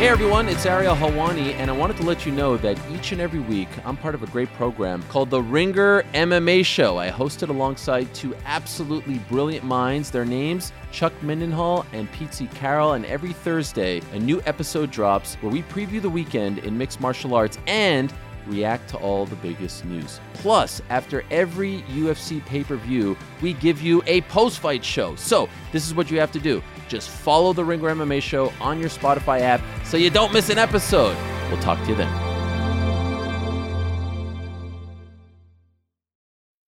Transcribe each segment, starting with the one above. Hey everyone, it's Ariel Helwani, and I wanted to let you know that each and every week I'm part of a great program called The Ringer MMA Show. I host it alongside two absolutely brilliant minds. Their names, Chuck Mendenhall and Pete C. Carroll, and every Thursday a new episode drops where we preview the weekend in mixed martial arts and react to all the biggest news. Plus, after every UFC pay-per-view, we give you a post-fight show. So this is what you have to do. Just follow The Ringer MMA Show on your Spotify app so you don't miss an episode. We'll talk to you then.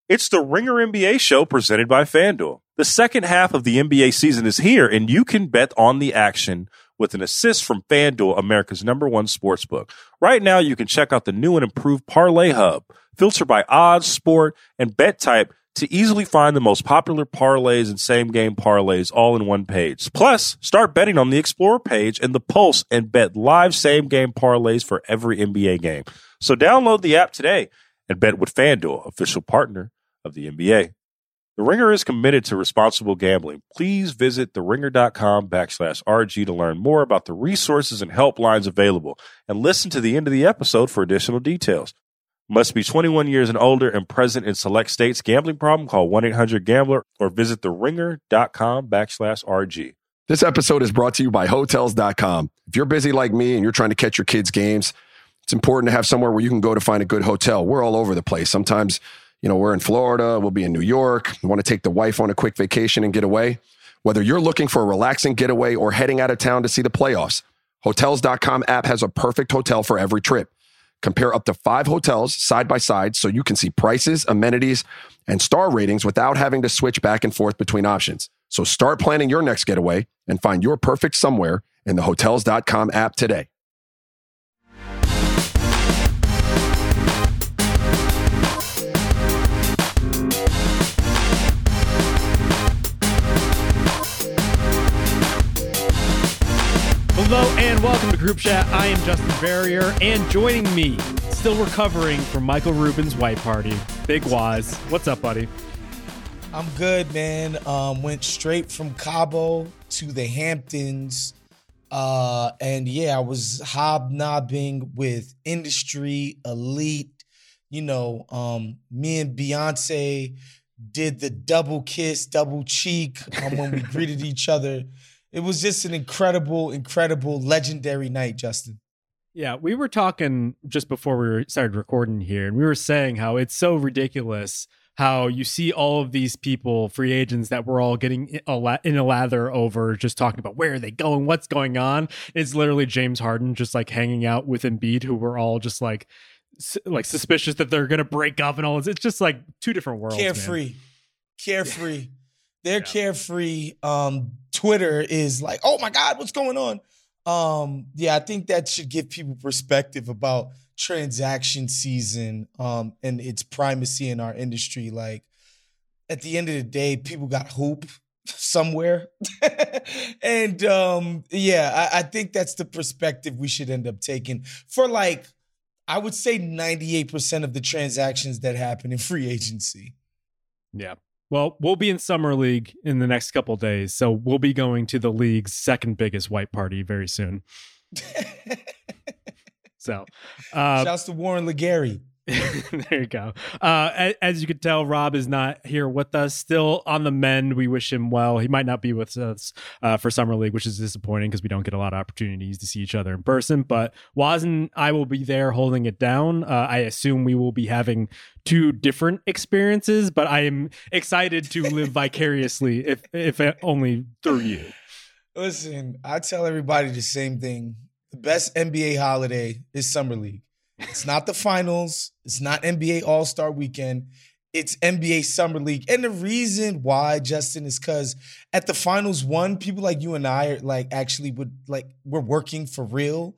It's The Ringer NBA Show presented by FanDuel. The second half of the NBA season is here, and you can bet on the action with an assist from FanDuel, America's #1 sportsbook. Right now, you can check out the new and improved Parlay Hub. Filter by odds, sport, and bet type to easily find the most popular parlays and same-game parlays all in one page. Plus, start betting on the Explorer page and the Pulse and bet live same-game parlays for every NBA game. So download the app today and bet with FanDuel, official partner of the NBA. The Ringer is committed to responsible gambling. Please visit theringer.com/RG to learn more about the resources and helplines available, and listen to the end of the episode for additional details. Must be 21 years and older and present in select states. Gambling problem? Call 1-800-GAMBLER or visit theringer.com/RG. This episode is brought to you by Hotels.com. If you're busy like me and you're trying to catch your kids' games, it's important to have somewhere where you can go to find a good hotel. We're all over the place. Sometimes, you know, we're in Florida, we'll be in New York. We want to take the wife on a quick vacation and get away. Whether you're looking for a relaxing getaway or heading out of town to see the playoffs, Hotels.com app has a perfect hotel for every trip. Compare up to 5 hotels side by side so you can see prices, amenities, and star ratings without having to switch back and forth between options. So start planning your next getaway and find your perfect somewhere in the Hotels.com app today. Hello and welcome to Group Chat. I am Justin Barrier, and joining me, still recovering from Michael Rubin's white party, Big Waz. What's up, buddy? I'm good, man. Went straight from Cabo to the Hamptons. And I was hobnobbing with industry, elite. You know, me and Beyonce did the double kiss, double cheek when we greeted each other. It was just an incredible, legendary night, Justin. Yeah, we were talking just before we started recording here, and we were saying how it's so ridiculous how you see all of these people, free agents, that we're all getting in a lather over just talking about where are they going, what's going on. It's literally James Harden just like hanging out with Embiid, who we're all just like suspicious that they're going to break up and all this. It's just like two different worlds. Carefree. Yeah. They're carefree. Twitter is like, oh my God, what's going on? I think that should give people perspective about transaction season and its primacy in our industry. Like, at the end of the day, people got hoop somewhere. And I think that's the perspective we should end up taking for, like, I would say 98% of the transactions that happen in free agency. Yeah. Well, we'll be in Summer League in the next couple of days, so we'll be going to the league's second biggest white party very soon. So, shouts to Warren Legary. There you go. As you could tell, Rob is not here with us. Still on the mend. We wish him well. He might not be with us for Summer League, which is disappointing because we don't get a lot of opportunities to see each other in person. But Waz and I will be there holding it down. I assume we will be having two different experiences, but I am excited to live vicariously, if only through you. Listen, I tell everybody the same thing. The best NBA holiday is Summer League. It's not the finals. It's not NBA All-Star Weekend. It's NBA Summer League. And the reason why, Justin, is because at the finals one, people like you and I are we're working for real.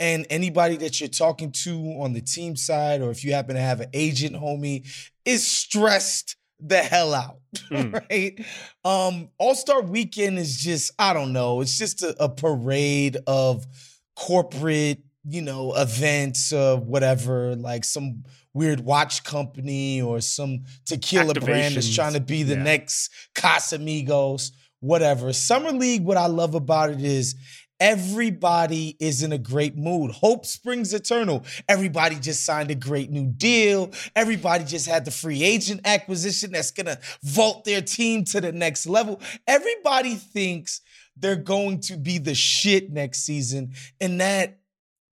And anybody that you're talking to on the team side, or if you happen to have an agent, homie, is stressed the hell out, right? All-Star Weekend is just, I don't know, it's just a parade of corporate, you know, events or whatever, like some weird watch company or some tequila brand that's trying to be the next Casamigos, whatever. Summer League, what I love about it is Everybody is in a great mood. Hope springs eternal. Everybody just signed a great new deal. Everybody just had the free agent acquisition that's going to vault their team to the next level. Everybody thinks they're going to be the shit next season, and that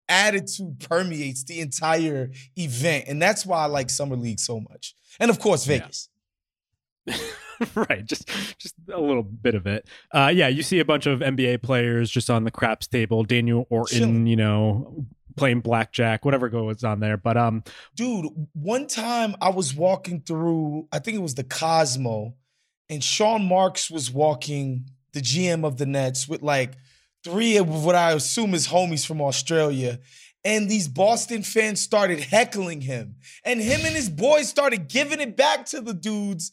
attitude permeates the entire event. And that's why I like Summer League so much. And of course, Vegas. Yeah. Right, just a little bit of it. Yeah, you see a bunch of NBA players just on the craps table. Daniel Orton, you know, playing blackjack, whatever goes on there. But dude, one time I was walking through, I think it was the Cosmo, and Sean Marks was walking, the GM of the Nets, with like three of what I assume is homies from Australia. And these Boston fans started heckling him. And him and his boys started giving it back to the dudes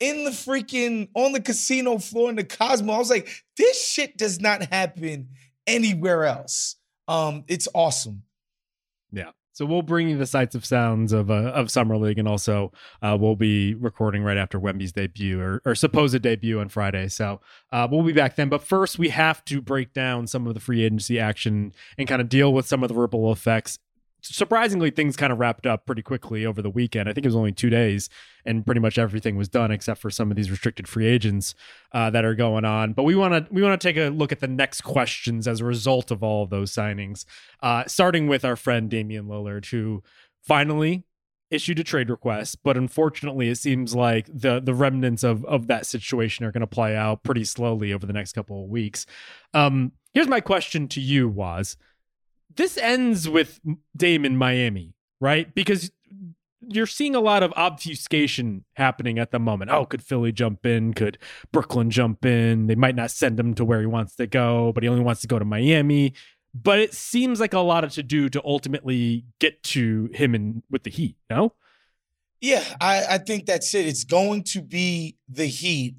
in the freaking, on the casino floor in the Cosmo. I was like, this shit does not happen anywhere else. It's awesome. Yeah. So we'll bring you the sights of sounds of Summer League, and also we'll be recording right after Wemby's debut or supposed debut on Friday. So we'll be back then. But first, we have to break down some of the free agency action and kind of deal with some of the ripple effects. Surprisingly, things kind of wrapped up pretty quickly over the weekend. I think it was only 2 days, and pretty much everything was done except for some of these restricted free agents that are going on. But we want to take a look at the next questions as a result of all of those signings, starting with our friend Damian Lillard, who finally issued a trade request. But unfortunately, it seems like the remnants of that situation are going to play out pretty slowly over the next couple of weeks. Here's my question to you, Waz. This ends with Dame in Miami, right? Because you're seeing a lot of obfuscation happening at the moment. Oh, could Philly jump in? Could Brooklyn jump in? They might not send him to where he wants to go, but he only wants to go to Miami. But it seems like a lot of to-do to ultimately get to him in with the Heat, no? Yeah, I think that's it. It's going to be the Heat.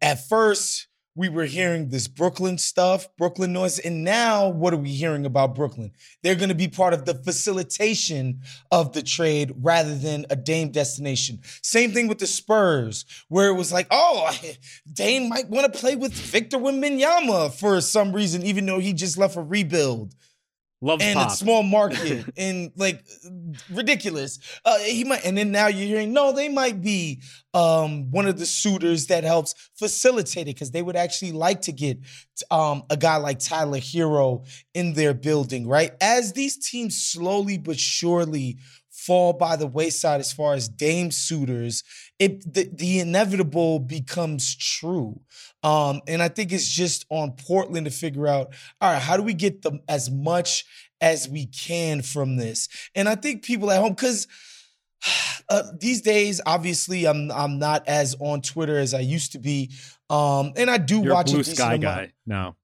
At first, we were hearing this Brooklyn stuff, Brooklyn noise. And now what are we hearing about Brooklyn? They're going to be part of the facilitation of the trade rather than a Dame destination. Same thing with the Spurs, where it was like, oh, Dame might want to play with Victor Wembanyama for some reason, even though he just left a rebuild. Love and pop. A small market and like ridiculous. He might, and then now you're hearing, no, they might be one of the suitors that helps facilitate it, because they would actually like to get a guy like Tyler Hero in their building, right? As these teams slowly but surely fall by the wayside as far as Dame suitors, the inevitable becomes true. And I think it's just on Portland to figure out, all right, how do we get them as much as we can from this? And I think people at home, because these days, obviously, I'm not as on Twitter as I used to be. And I do watch a decent amount. You're a blue sky guy now.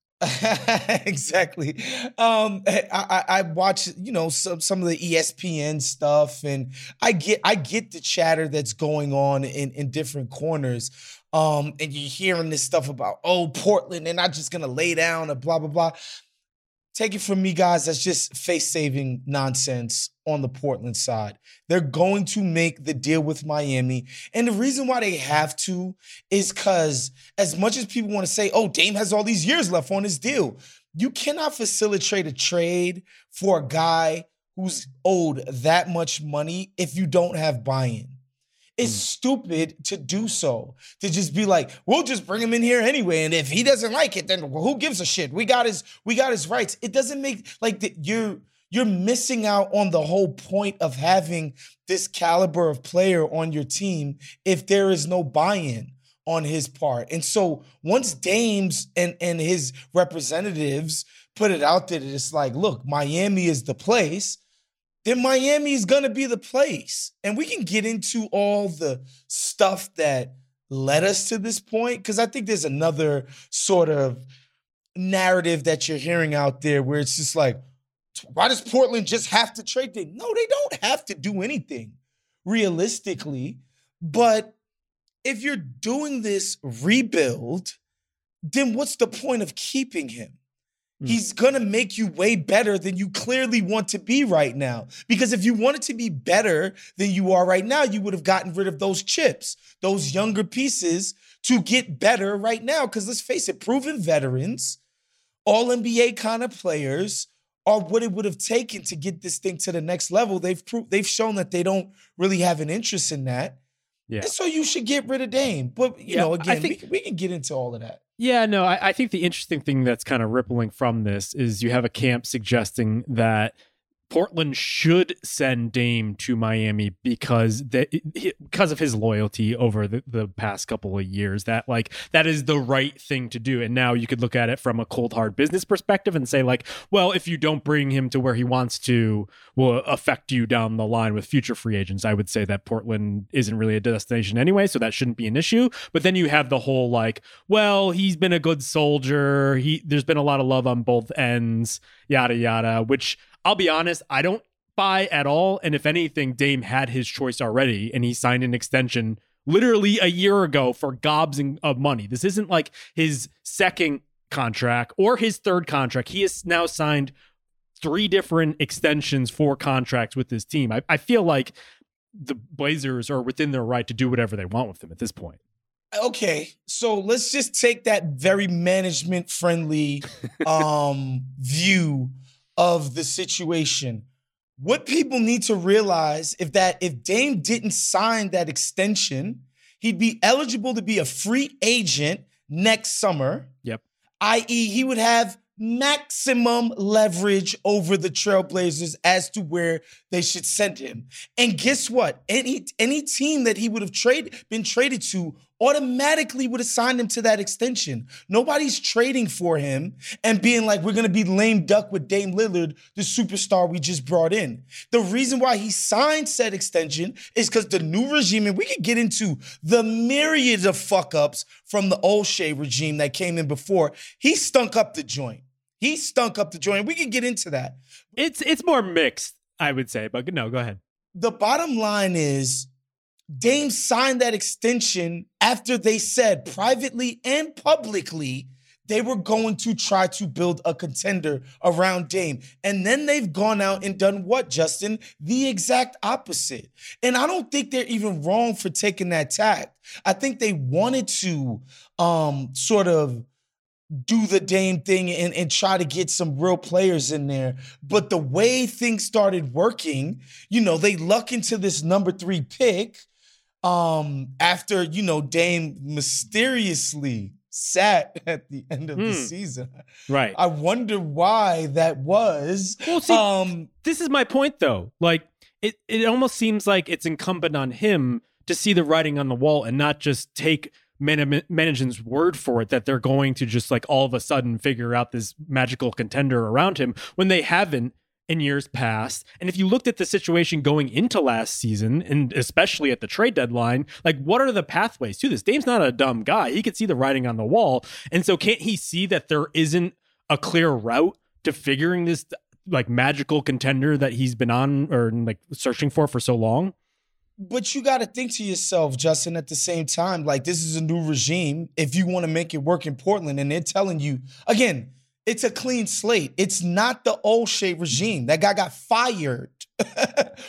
Exactly. I watch, you know, some of the ESPN stuff, and I get the chatter that's going on in different corners. And you're hearing this stuff about, oh, Portland, they're not just gonna lay down and blah, blah, blah. Take it from me, guys, that's just face-saving nonsense on the Portland side. They're going to make the deal with Miami. And the reason why they have to is because as much as people want to say, oh, Dame has all these years left on his deal, you cannot facilitate a trade for a guy who's owed that much money if you don't have buy-in. It's stupid to do so, to just be like, we'll just bring him in here anyway, and if he doesn't like it, then who gives a shit? We got his rights. It doesn't make, like, you're missing out on the whole point of having this caliber of player on your team if there is no buy-in on his part. And so once Dame's and his representatives put it out there that it's like, look, Miami is the place, then Miami is going to be the place. And we can get into all the stuff that led us to this point, because I think there's another sort of narrative that you're hearing out there where it's just like, why does Portland just have to trade them? No, they don't have to do anything realistically. But if you're doing this rebuild, then what's the point of keeping him? He's going to make you way better than you clearly want to be right now. Because if you wanted to be better than you are right now, you would have gotten rid of those chips, those younger pieces, to get better right now. Because let's face it, proven veterans All-NBA kind of players are what it would have taken to get this thing to the next level. They've shown that they don't really have an interest in that. Yeah. And so you should get rid of Dame. But, you know, again, we can get into all of that. Yeah, no, I think the interesting thing that's kind of rippling from this is you have a camp suggesting that Portland should send Dame to Miami because of his loyalty over the past couple of years. That is the right thing to do. And now you could look at it from a cold, hard business perspective and say, like, well, if you don't bring him to where he wants to, will affect you down the line with future free agents. I would say that Portland isn't really a destination anyway, so that shouldn't be an issue. But then you have the whole, like, well, he's been a good soldier. There's been a lot of love on both ends, yada, yada, which... I'll be honest, I don't buy at all. And if anything, Dame had his choice already, and he signed an extension literally a year ago for gobs of money. This isn't like his second contract or his third contract. He has now signed 3 different extensions for contracts with his team. I feel like the Blazers are within their right to do whatever they want with him at this point. Okay, so let's just take that very management-friendly view of the situation. What people need to realize is that if Dame didn't sign that extension, he'd be eligible to be a free agent next summer. Yep. I.e., he would have maximum leverage over the Trailblazers as to where they should send him. And guess what? Any team that he would have been traded to automatically would have signed him to that extension. Nobody's trading for him and being like, we're going to be lame duck with Dame Lillard, the superstar we just brought in. The reason why he signed said extension is because the new regime, and we could get into the myriad of fuck-ups from the Olshey regime that came in before, he stunk up the joint. We could get into that. It's more mixed, I would say, but no, go ahead. The bottom line is, Dame signed that extension after they said privately and publicly they were going to try to build a contender around Dame. And then they've gone out and done what, Justin? The exact opposite. And I don't think they're even wrong for taking that tack. I think they wanted to sort of do the Dame thing and try to get some real players in there. But the way things started working, you know, they luck into this number 3 pick. After, you know, Dame mysteriously sat at the end of the season. Right. I wonder why that was. Well, see, this is my point, though. Like, it almost seems like it's incumbent on him to see the writing on the wall and not just take Meningen's word for it that they're going to just, like, all of a sudden figure out this magical contender around him when they haven't in years past. And if you looked at the situation going into last season, and especially at the trade deadline, like, what are the pathways to this? Dame's not a dumb guy. He could see the writing on the wall. And so can't he see that there isn't a clear route to figuring this, like, magical contender that he's been on or, like, searching for so long? But you got to think to yourself, Justin, at the same time, like, this is a new regime. If you want to make it work in Portland, and they're telling you, again, it's a clean slate. It's not the Olshey regime. That guy got fired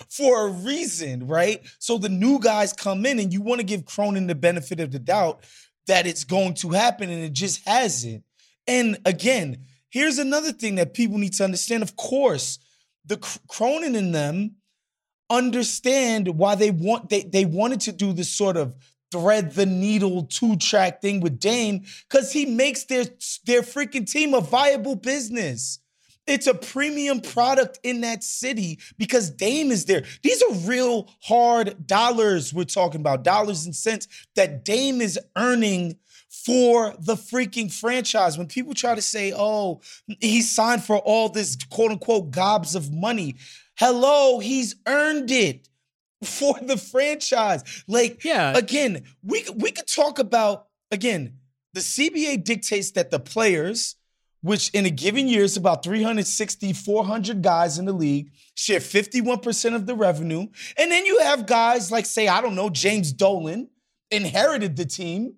for a reason, right? So the new guys come in, and you want to give Cronin the benefit of the doubt that it's going to happen, and it just hasn't. And again, here's another thing that people need to understand. Of course, the Cronin and them understand why they wanted to do this sort of thread the needle 2-track thing with Dame, because he makes their freaking team a viable business. It's a premium product in that city because Dame is there. These are real hard dollars we're talking about, dollars and cents that Dame is earning for the freaking franchise. When people try to say, oh, he signed for all this quote unquote gobs of money. Hello, he's earned it for the franchise. Like, yeah. Again, we could talk about, again, the CBA dictates that the players, which in a given year is about 360, 400 guys in the league, share 51% of the revenue. And then you have guys like, say, I don't know, James Dolan inherited the team,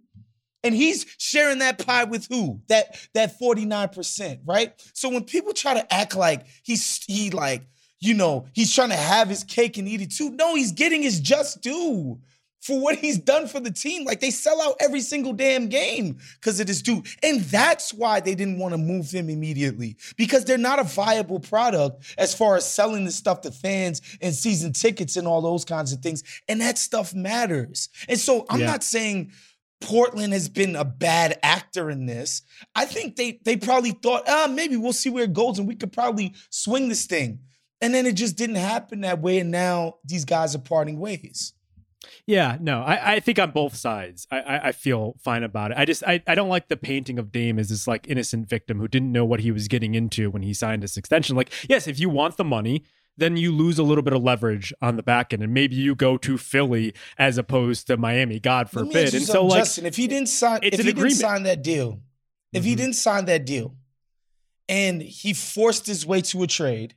and he's sharing that pie with who? That 49%, right? So when people try to act like he's trying to have his cake and eat it too. No, he's getting his just due for what he's done for the team. Like, they sell out every single damn game because of this dude. And that's why they didn't want to move him immediately, because they're not a viable product as far as selling the stuff to fans and season tickets and all those kinds of things. And that stuff matters. And so I'm not saying Portland has been a bad actor in this. I think they probably thought, maybe we'll see where it goes and we could probably swing this thing. And then it just didn't happen that way. And now these guys are parting ways. Yeah, no, I think on both sides, I feel fine about it. I don't like the painting of Dame as this like innocent victim who didn't know what he was getting into when he signed this extension. Like, yes, if you want the money, then you lose a little bit of leverage on the back end, and maybe you go to Philly as opposed to Miami, God forbid. And so, like, Justin, if he didn't sign that deal, and he forced his way to a trade,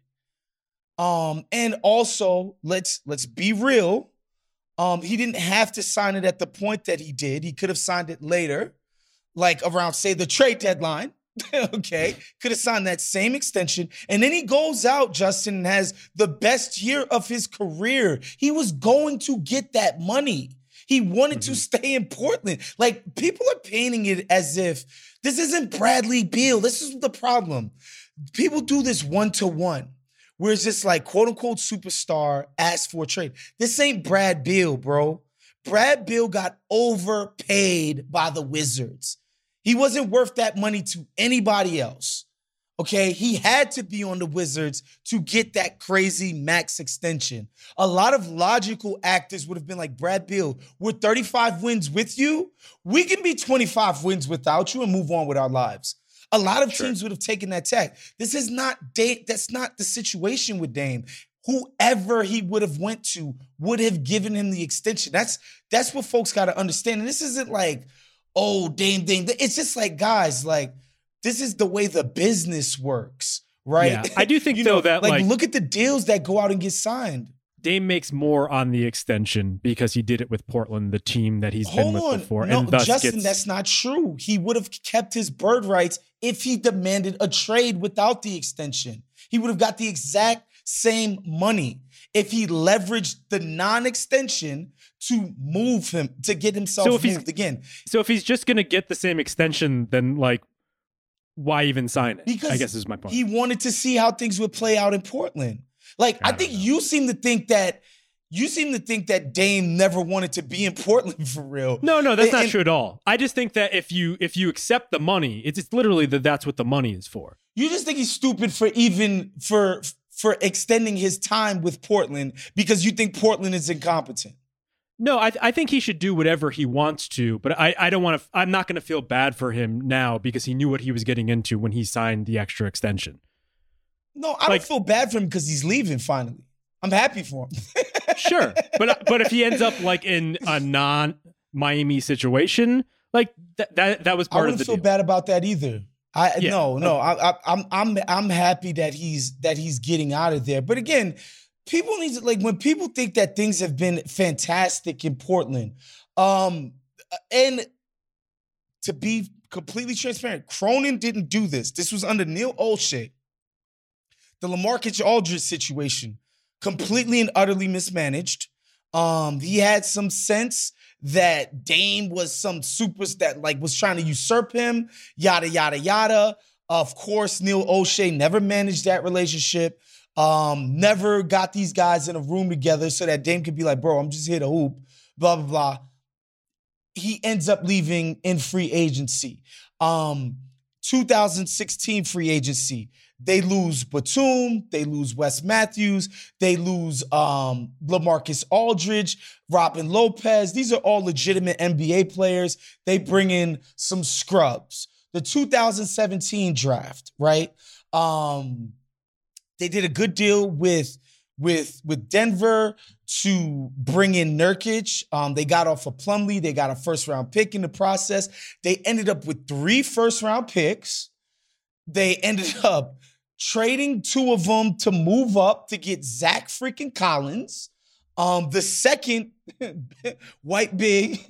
and also let's be real. He didn't have to sign it at the point that he did. He could have signed it later, like around, say, the trade deadline. Okay. Could have signed that same extension. And then he goes out, Justin, and has the best year of his career. He was going to get that money. He wanted to stay in Portland. Like, people are painting it as if this isn't Bradley Beal. This is the problem. People do this one-to-one, where it's just like, quote unquote, superstar asked for a trade. This ain't Brad Beal, bro. Brad Beal got overpaid by the Wizards. He wasn't worth that money to anybody else. Okay, he had to be on the Wizards to get that crazy max extension. A lot of logical actors would have been like, Brad Beal, we're 35 wins with you. We can be 25 wins without you and move on with our lives. A lot of teams would have taken that tack. This is not Dame. That's not the situation with Dame. Whoever he would have went to would have given him the extension. That's what folks got to understand. And this isn't like, oh, Dame. It's just like, guys, like, this is the way the business works, right? Yeah. I do think, though, that like, look at the deals that go out and get signed. Dame makes more on the extension because he did it with Portland, the team that he's been with before. No, and thus Justin, that's not true. He would have kept his bird rights if he demanded a trade without the extension. He would have got the exact same money if he leveraged the non-extension to move him, to get himself moved again. So if he's just going to get the same extension, then like, why even sign it? Because I guess is my point. He wanted to see how things would play out in Portland. Like, I think you seem to think that Dame never wanted to be in Portland for real. No, that's not true at all. I just think that if you accept the money, it's literally that's what the money is for. You just think he's stupid for extending his time with Portland because you think Portland is incompetent. No, I think he should do whatever he wants to, but I don't want to. I'm not going to feel bad for him now because he knew what he was getting into when he signed the extra extension. No, I don't feel bad for him because he's leaving finally. I'm happy for him. Sure. But if he ends up like in a non-Miami situation, like that was part of the deal. I wouldn't feel bad about that either. I'm happy that he's getting out of there. But again, people need to, like, when people think that things have been fantastic in Portland, and to be completely transparent, Cronin didn't do this. This was under Neil Olshey. The LaMarcus Aldridge situation, completely and utterly mismanaged. He had some sense that Dame was some superstar that like was trying to usurp him, yada, yada, yada. Of course, Neil Olshey never managed that relationship, never got these guys in a room together so that Dame could be like, bro, I'm just here to hoop, blah, blah, blah. He ends up leaving in free agency. 2016 free agency. They lose Batum, they lose Wes Matthews, they lose LaMarcus Aldridge, Robin Lopez. These are all legitimate NBA players. They bring in some scrubs. The 2017 draft, right? They did a good deal with Denver to bring in Nurkic. They got off of Plumlee. They got a first-round pick in the process. They ended up with 3 first-round picks. They ended up trading 2 of them to move up to get Zach freaking Collins, the second white big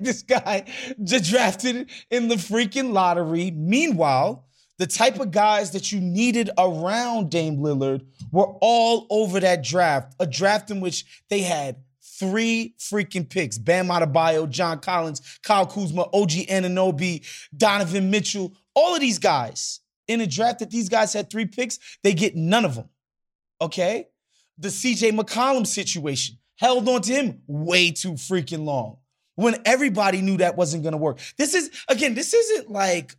this guy just drafted in the freaking lottery. Meanwhile, the type of guys that you needed around Dame Lillard were all over that draft, a draft in which they had three freaking picks. Bam Adebayo, John Collins, Kyle Kuzma, OG Anunoby, Donovan Mitchell. All of these guys in a draft that these guys had three picks, they get none of them. Okay? The CJ McCollum situation, held on to him way too freaking long when everybody knew that wasn't going to work. This isn't like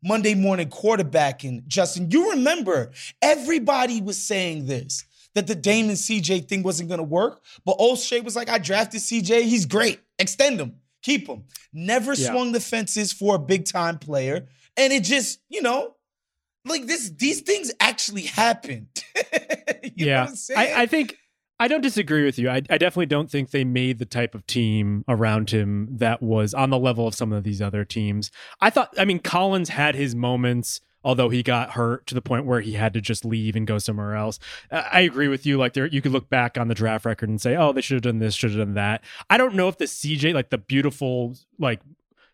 Monday morning quarterbacking, Justin. You remember, everybody was saying this, that the Dame and CJ thing wasn't going to work, but Olshey was like, I drafted CJ. He's great. Extend him. Keep him. Never swung the fences for a big-time player. And it just, you know, like these things actually happened. you know what I'm saying? I think I don't disagree with you. I definitely don't think they made the type of team around him that was on the level of some of these other teams. Collins had his moments, although he got hurt to the point where he had to just leave and go somewhere else. I agree with you. Like you could look back on the draft record and say, oh, they should have done this, should have done that. I don't know if the CJ, like the beautiful, like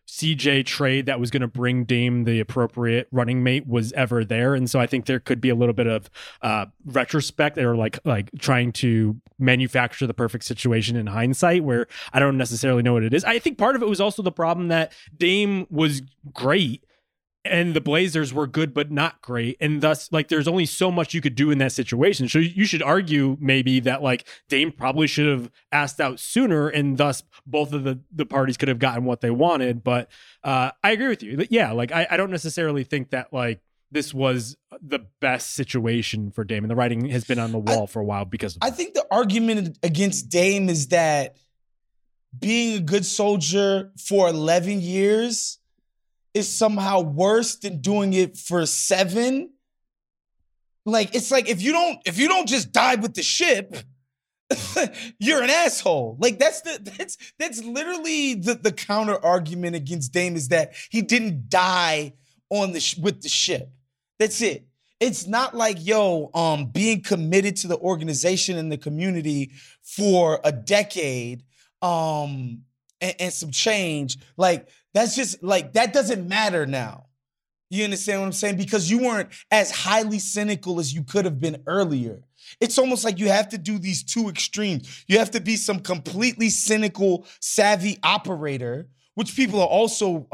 CJ trade that was going to bring Dame the appropriate running mate was ever there. And so I think there could be a little bit of retrospect or like trying to manufacture the perfect situation in hindsight, where I don't necessarily know what it is. I think part of it was also the problem that Dame was great and the Blazers were good, but not great. And thus, like, there's only so much you could do in that situation. So you should argue maybe that like Dame probably should have asked out sooner, and thus both of the parties could have gotten what they wanted. But I agree with you. Yeah, like I don't necessarily think that like this was the best situation for Dame. And the writing has been on the wall for a while because of that. I think the argument against Dame is that being a good soldier for 11 years is somehow worse than doing it for 7. Like, it's like, if you don't just die with the ship, you're an asshole. Like that's literally the counter argument against Dame, is that he didn't die on with the ship. That's it. It's not like, being committed to the organization and the community for a decade, and some change. Like, that's just like, that doesn't matter now. You understand what I'm saying? Because you weren't as highly cynical as you could have been earlier. It's almost like you have to do these two extremes. You have to be some completely cynical, savvy operator, which people are also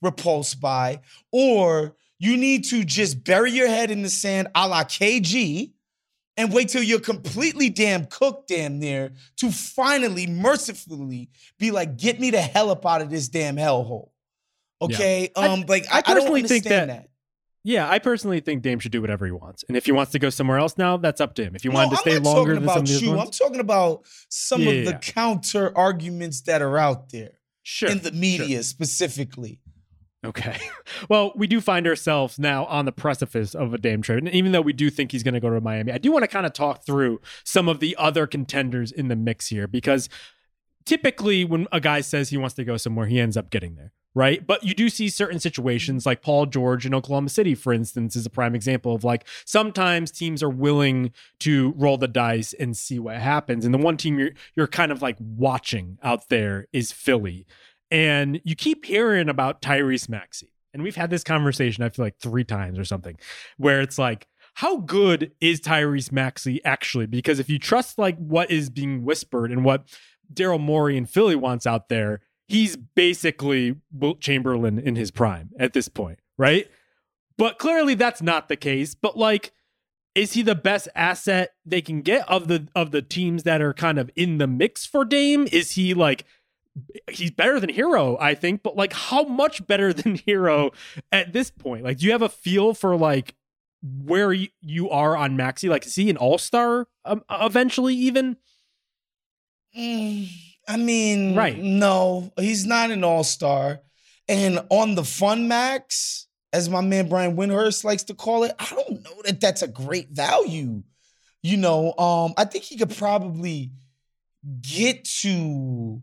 repulsed by, or you need to just bury your head in the sand a la KG and wait till you're completely damn cooked damn near to finally, mercifully be like, get me the hell up out of this damn hellhole. Okay? Yeah. I don't understand think that. Yeah, I personally think Dame should do whatever he wants. And if he wants to go somewhere else now, that's up to him. If you wanted to stay longer than some of these ones. I'm talking about some of the counter arguments that are out there. Sure. In the media specifically. Okay. Well, we do find ourselves now on the precipice of a Dame trade. And even though we do think he's going to go to Miami, I do want to kind of talk through some of the other contenders in the mix here, because typically when a guy says he wants to go somewhere, he ends up getting there, right? But you do see certain situations like Paul George in Oklahoma City, for instance, is a prime example of like sometimes teams are willing to roll the dice and see what happens. And the one team you're kind of like watching out there is Philly. And you keep hearing about Tyrese Maxey. And we've had this conversation, I feel like 3 times or something, where it's like, how good is Tyrese Maxey actually? Because if you trust like what is being whispered and what Daryl Morey in Philly wants out there, he's basically Wilt Chamberlain in his prime at this point, right? But clearly that's not the case. But like, is he the best asset they can get of the teams that are kind of in the mix for Dame? Is he like... He's better than Hero, I think, but like how much better than Hero at this point? Like, do you have a feel for like where you are on Maxey? Like, is he an all-star eventually even? Right. No, he's not an all-star. And on the fun max, as my man Brian Windhorst likes to call it, I don't know that that's a great value. You know, I think he could probably get to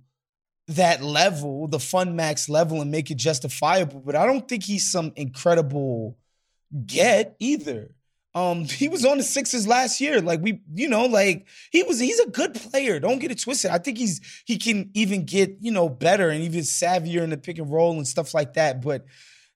that level, the fun max level, and make it justifiable. But I don't think he's some incredible get either. He was on the Sixers last year. Like he's a good player. Don't get it twisted. I think he can even get, better and even savvier in the pick and roll and stuff like that. But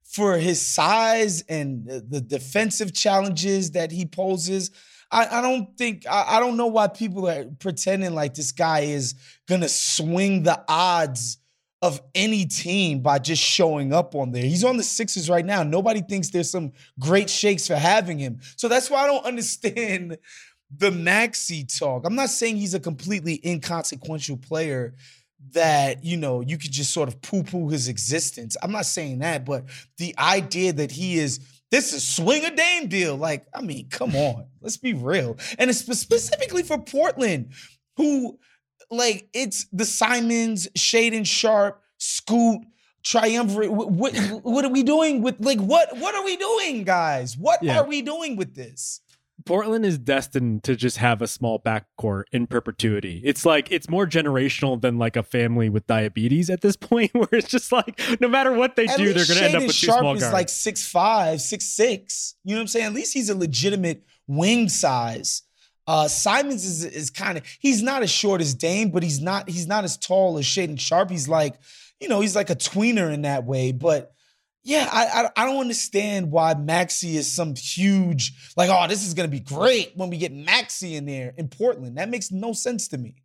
for his size and the defensive challenges that he poses. I don't know why people are pretending like this guy is going to swing the odds of any team by just showing up on there. He's on the Sixers right now. Nobody thinks there's some great shakes for having him. So that's why I don't understand the Maxey talk. I'm not saying he's a completely inconsequential player that, you know, you could just sort of poo-poo his existence. I'm not saying that, but the idea that he is... this is swing a Dame deal. Like, I mean, come on. Let's be real. And it's specifically for Portland, who, like, it's the Simons, Shaedon Sharpe, Scoot, Triumvirate. What are we doing with, like, what are we doing, guys? What are we doing with this? Portland is destined to just have a small backcourt in perpetuity. It's like, it's more generational than like a family with diabetes at this point, where it's just like, no matter what they do, they're going to end up with two small guards. Shaedon Sharpe is like 6'5", 6'6". You know what I'm saying? At least he's a legitimate wing size. Simons is kind of, he's not as short as Dame, but he's not as tall as Shaedon Sharpe. He's like, you know, he's like a tweener in that way, but yeah, I don't understand why Maxey is some huge, like, oh, this is going to be great when we get Maxey in there in Portland. That makes no sense to me.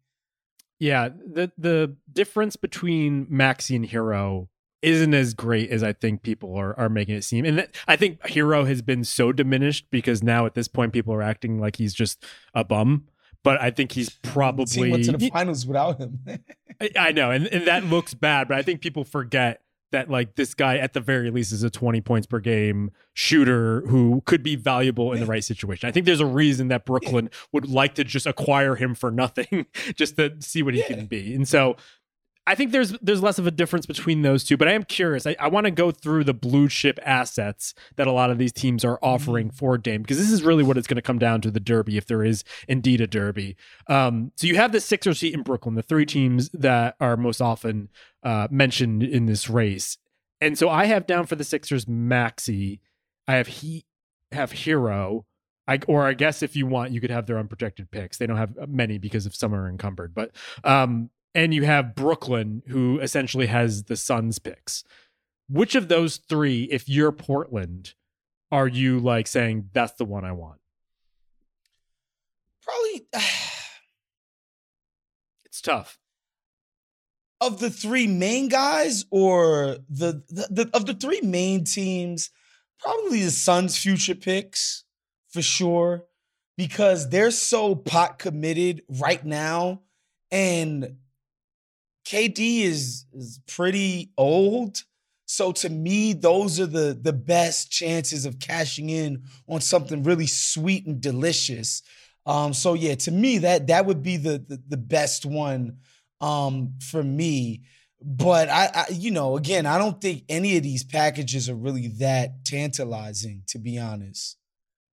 Yeah, the difference between Maxey and Hero isn't as great as I think people are making it seem. And I think Hero has been so diminished because now at this point people are acting like he's just a bum. But I think he's probably... the team went to the finals without him. I know, and that looks bad, but I think people forget that like this guy at the very least is a 20 points per game shooter who could be valuable in the right situation. I think there's a reason that Brooklyn would like to just acquire him for nothing just to see what he can be. And so I think there's less of a difference between those two, but I am curious. I want to go through the blue chip assets that a lot of these teams are offering for Dame, because this is really what it's going to come down to, the derby, if there is indeed a derby. So you have the Sixers seat in Brooklyn, the three teams that are most often mentioned in this race. And so I have down for the Sixers Maxey. I have Hero. Or I guess if you want, you could have their unprotected picks. They don't have many because of some are encumbered, but and you have Brooklyn, who essentially has the Suns picks. Which of those three, if you're Portland, are you like saying, that's the one I want? Probably. It's tough. Of the three main guys or of the three main teams, probably the Suns' future picks for sure, because they're so pot committed right now. And KD is pretty old. So to me, those are the best chances of cashing in on something really sweet and delicious. So yeah, to me, that would be the best one for me. But I you know, again, I don't think any of these packages are really that tantalizing, to be honest.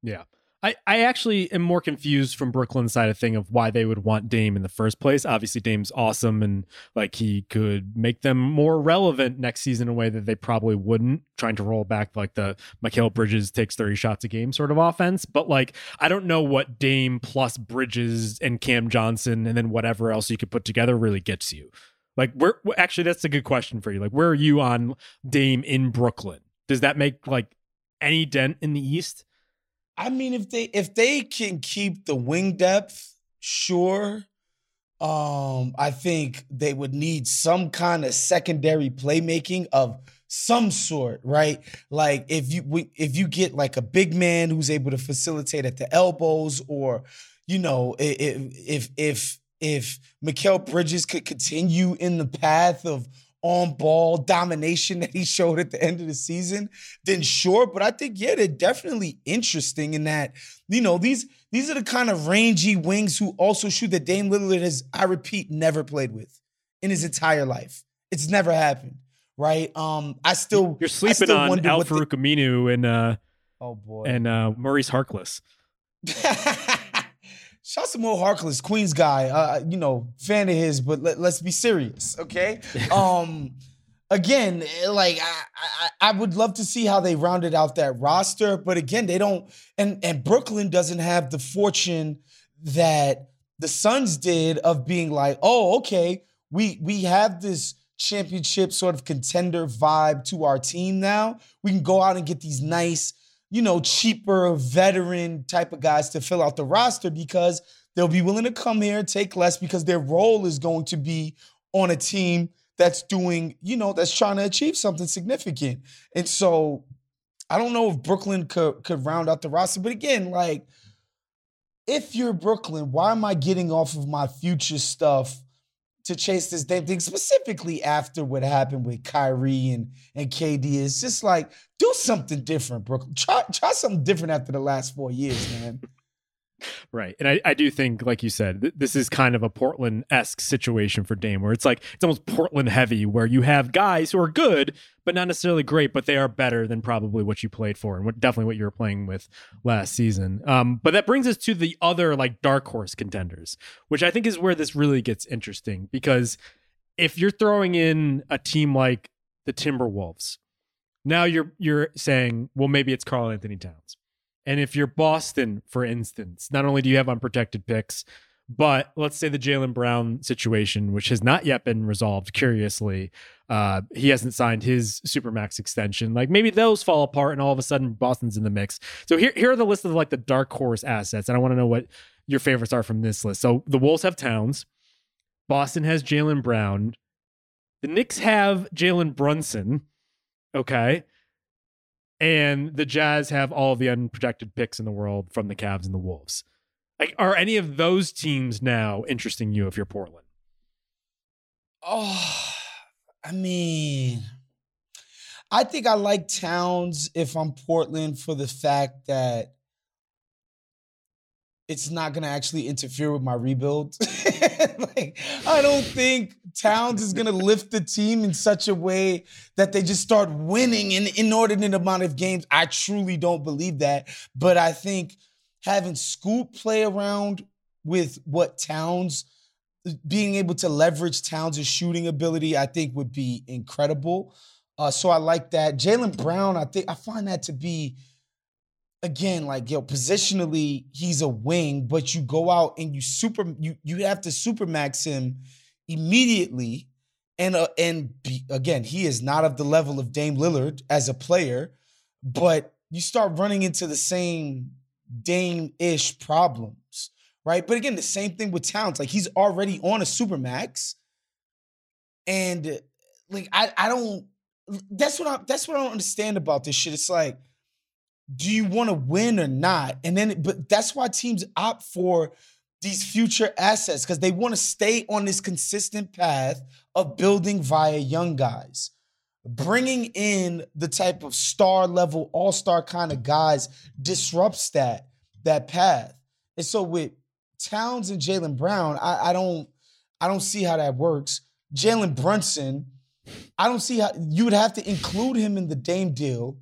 Yeah. I actually am more confused from Brooklyn's side of thing of why they would want Dame in the first place. Obviously, Dame's awesome and like he could make them more relevant next season in a way that they probably wouldn't, trying to roll back like the Mikhail Bridges takes 30 shots a game sort of offense. But like, I don't know what Dame plus Bridges and Cam Johnson and then whatever else you could put together really gets you. Like, where actually, that's a good question for you. Like, where are you on Dame in Brooklyn? Does that make like any dent in the East? I mean, if they can keep the wing depth, sure. I think they would need some kind of secondary playmaking of some sort, right? Like if you get like a big man who's able to facilitate at the elbows, or you know, if Mikal Bridges could continue in the path of on-ball domination that he showed at the end of the season, then sure. But I think, yeah, they're definitely interesting in that, you know, these are the kind of rangy wings who also shoot that Dame Lillard has, I repeat, never played with in his entire life. It's never happened, right? You're sleeping on Al-Farouq Aminu and Maurice Harkless. Shout out to Mo Harkless, Queens guy, you know, fan of his, but let's be serious, okay? Again, like, I would love to see how they rounded out that roster, but again, they don't, and Brooklyn doesn't have the fortune that the Suns did of being like, oh, okay, we have this championship sort of contender vibe to our team now. We can go out and get these nice, you know, cheaper veteran type of guys to fill out the roster because they'll be willing to come here, take less because their role is going to be on a team that's doing, you know, that's trying to achieve something significant. And so I don't know if Brooklyn could round out the roster. But again, like, if you're Brooklyn, why am I getting off of my future stuff to chase this damn thing, specifically after what happened with Kyrie and KD? It's just like, do something different, Brooklyn. Try something different after the last 4 years, man. Right. And I do think, like you said, this is kind of a Portland-esque situation for Dame, where it's like, it's almost Portland heavy, where you have guys who are good, but not necessarily great, but they are better than probably what you played for and definitely what you were playing with last season. But that brings us to the other like dark horse contenders, which I think is where this really gets interesting, because if you're throwing in a team like the Timberwolves, now you're saying, well, maybe it's Karl Anthony Towns. And if you're Boston, for instance, not only do you have unprotected picks, but let's say the Jalen Brown situation, which has not yet been resolved, curiously, he hasn't signed his Supermax extension. Like maybe those fall apart and all of a sudden Boston's in the mix. So here are the list of like the dark horse assets. And I want to know what your favorites are from this list. So the Wolves have Towns. Boston has Jalen Brown. The Knicks have Jalen Brunson. Okay. And the Jazz have all the unprotected picks in the world from the Cavs and the Wolves. Like, are any of those teams now interesting you if you're Portland? Oh, I mean, I think I like Towns if I'm Portland for the fact that it's not going to actually interfere with my rebuild. Like, I don't think Towns is going to lift the team in such a way that they just start winning an inordinate amount of games. I truly don't believe that. But I think having Scoop play around with what Towns, being able to leverage Towns' shooting ability, I think would be incredible. So I like that. Jalen Brown, I find that to be, again, like, yo, positionally, he's a wing, but you go out and you have to supermax him immediately. And again, he is not of the level of Dame Lillard as a player, but you start running into the same Dame-ish problems, right? But again, the same thing with Towns. Like, he's already on a supermax. And, like, that's what I don't understand about this shit. It's like, do you want to win or not? But that's why teams opt for these future assets, because they want to stay on this consistent path of building via young guys, bringing in the type of star level, all-star kind of guys disrupts that path. And so with Towns and Jalen Brown, I don't see how that works. Jalen Brunson, I don't see how you would have to include him in the Dame deal.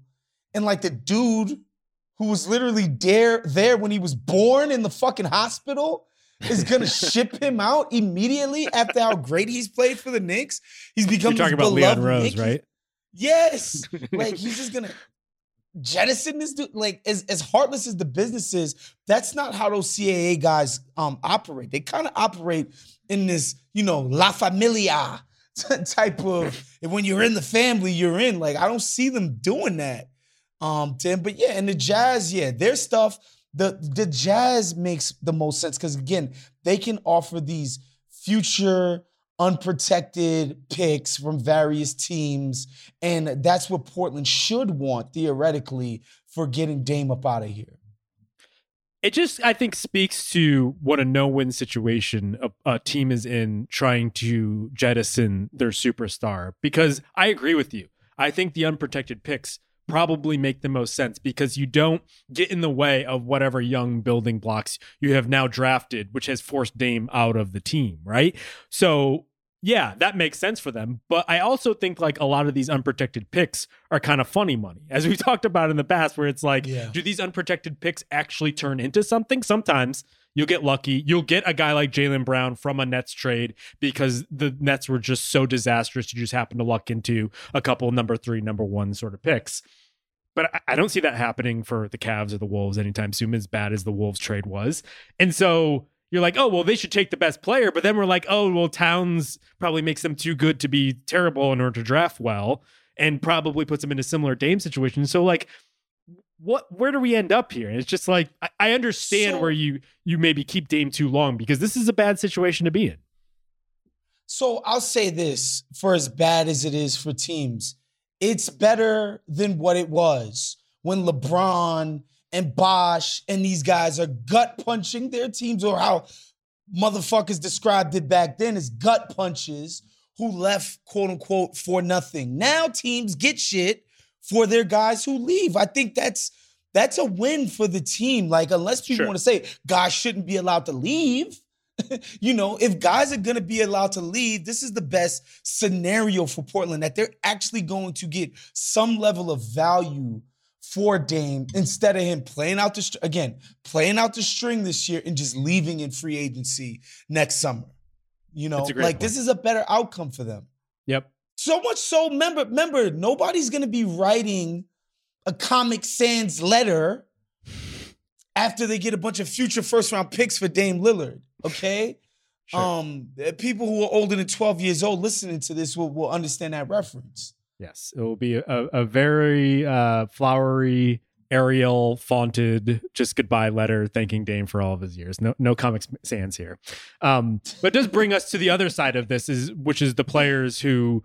And like the dude who was literally there when he was born in the fucking hospital is going to ship him out immediately after how great he's played for the Knicks. He's become this beloved Knicks. You're talking about Leon Rose, right? Yes. Like, he's just going to jettison this dude. Like, as heartless as the business is, that's not how those CAA guys operate. They kind of operate in this, you know, La Familia type of, and when you're in the family, you're in. Like, I don't see them doing that. Tim, but yeah, and the Jazz, yeah, their stuff, the Jazz makes the most sense because, again, they can offer these future unprotected picks from various teams, and that's what Portland should want, theoretically, for getting Dame up out of here. It just, I think, speaks to what a no-win situation a team is in trying to jettison their superstar, because I agree with you. I think the unprotected picks probably make the most sense because you don't get in the way of whatever young building blocks you have now drafted, which has forced Dame out of the team, right? So yeah, that makes sense for them. But I also think like a lot of these unprotected picks are kind of funny money, as we talked about in the past, where it's like, yeah, do these unprotected picks actually turn into something? Sometimes you'll get lucky. You'll get a guy like Jaylen Brown from a Nets trade because the Nets were just so disastrous. You just happen to luck into a couple #3, #1 sort of picks. But I don't see that happening for the Cavs or the Wolves anytime soon, as bad as the Wolves trade was. And so you're like, oh, well, they should take the best player. But then we're like, oh, well, Towns probably makes them too good to be terrible in order to draft well, and probably puts them in a similar Dame situation. So, like, where do we end up here? And it's just like, I understand where you maybe keep Dame too long, because this is a bad situation to be in. So I'll say this, for as bad as it is for teams, it's better than what it was when LeBron and Bosch and these guys are gut punching their teams, or how motherfuckers described it back then as gut punches, who left, quote unquote, for nothing. Now teams get shit for their guys who leave. I think that's a win for the team. Like, unless people want to say guys shouldn't be allowed to leave. You know, if guys are going to be allowed to leave, this is the best scenario for Portland, that they're actually going to get some level of value for Dame, instead of him playing out the string this year and just leaving in free agency next summer. You know, like, this is a better outcome for them. Yep. So much so, remember, nobody's going to be writing a Comic Sans letter after they get a bunch of future first-round picks for Dame Lillard, okay? Sure. People who are older than 12 years old listening to this will understand that reference. Yes, it will be a very flowery, Ariel fonted, just goodbye letter thanking Dame for all of his years. No Comic Sans here. But it does bring us to the other side of this, which is the players who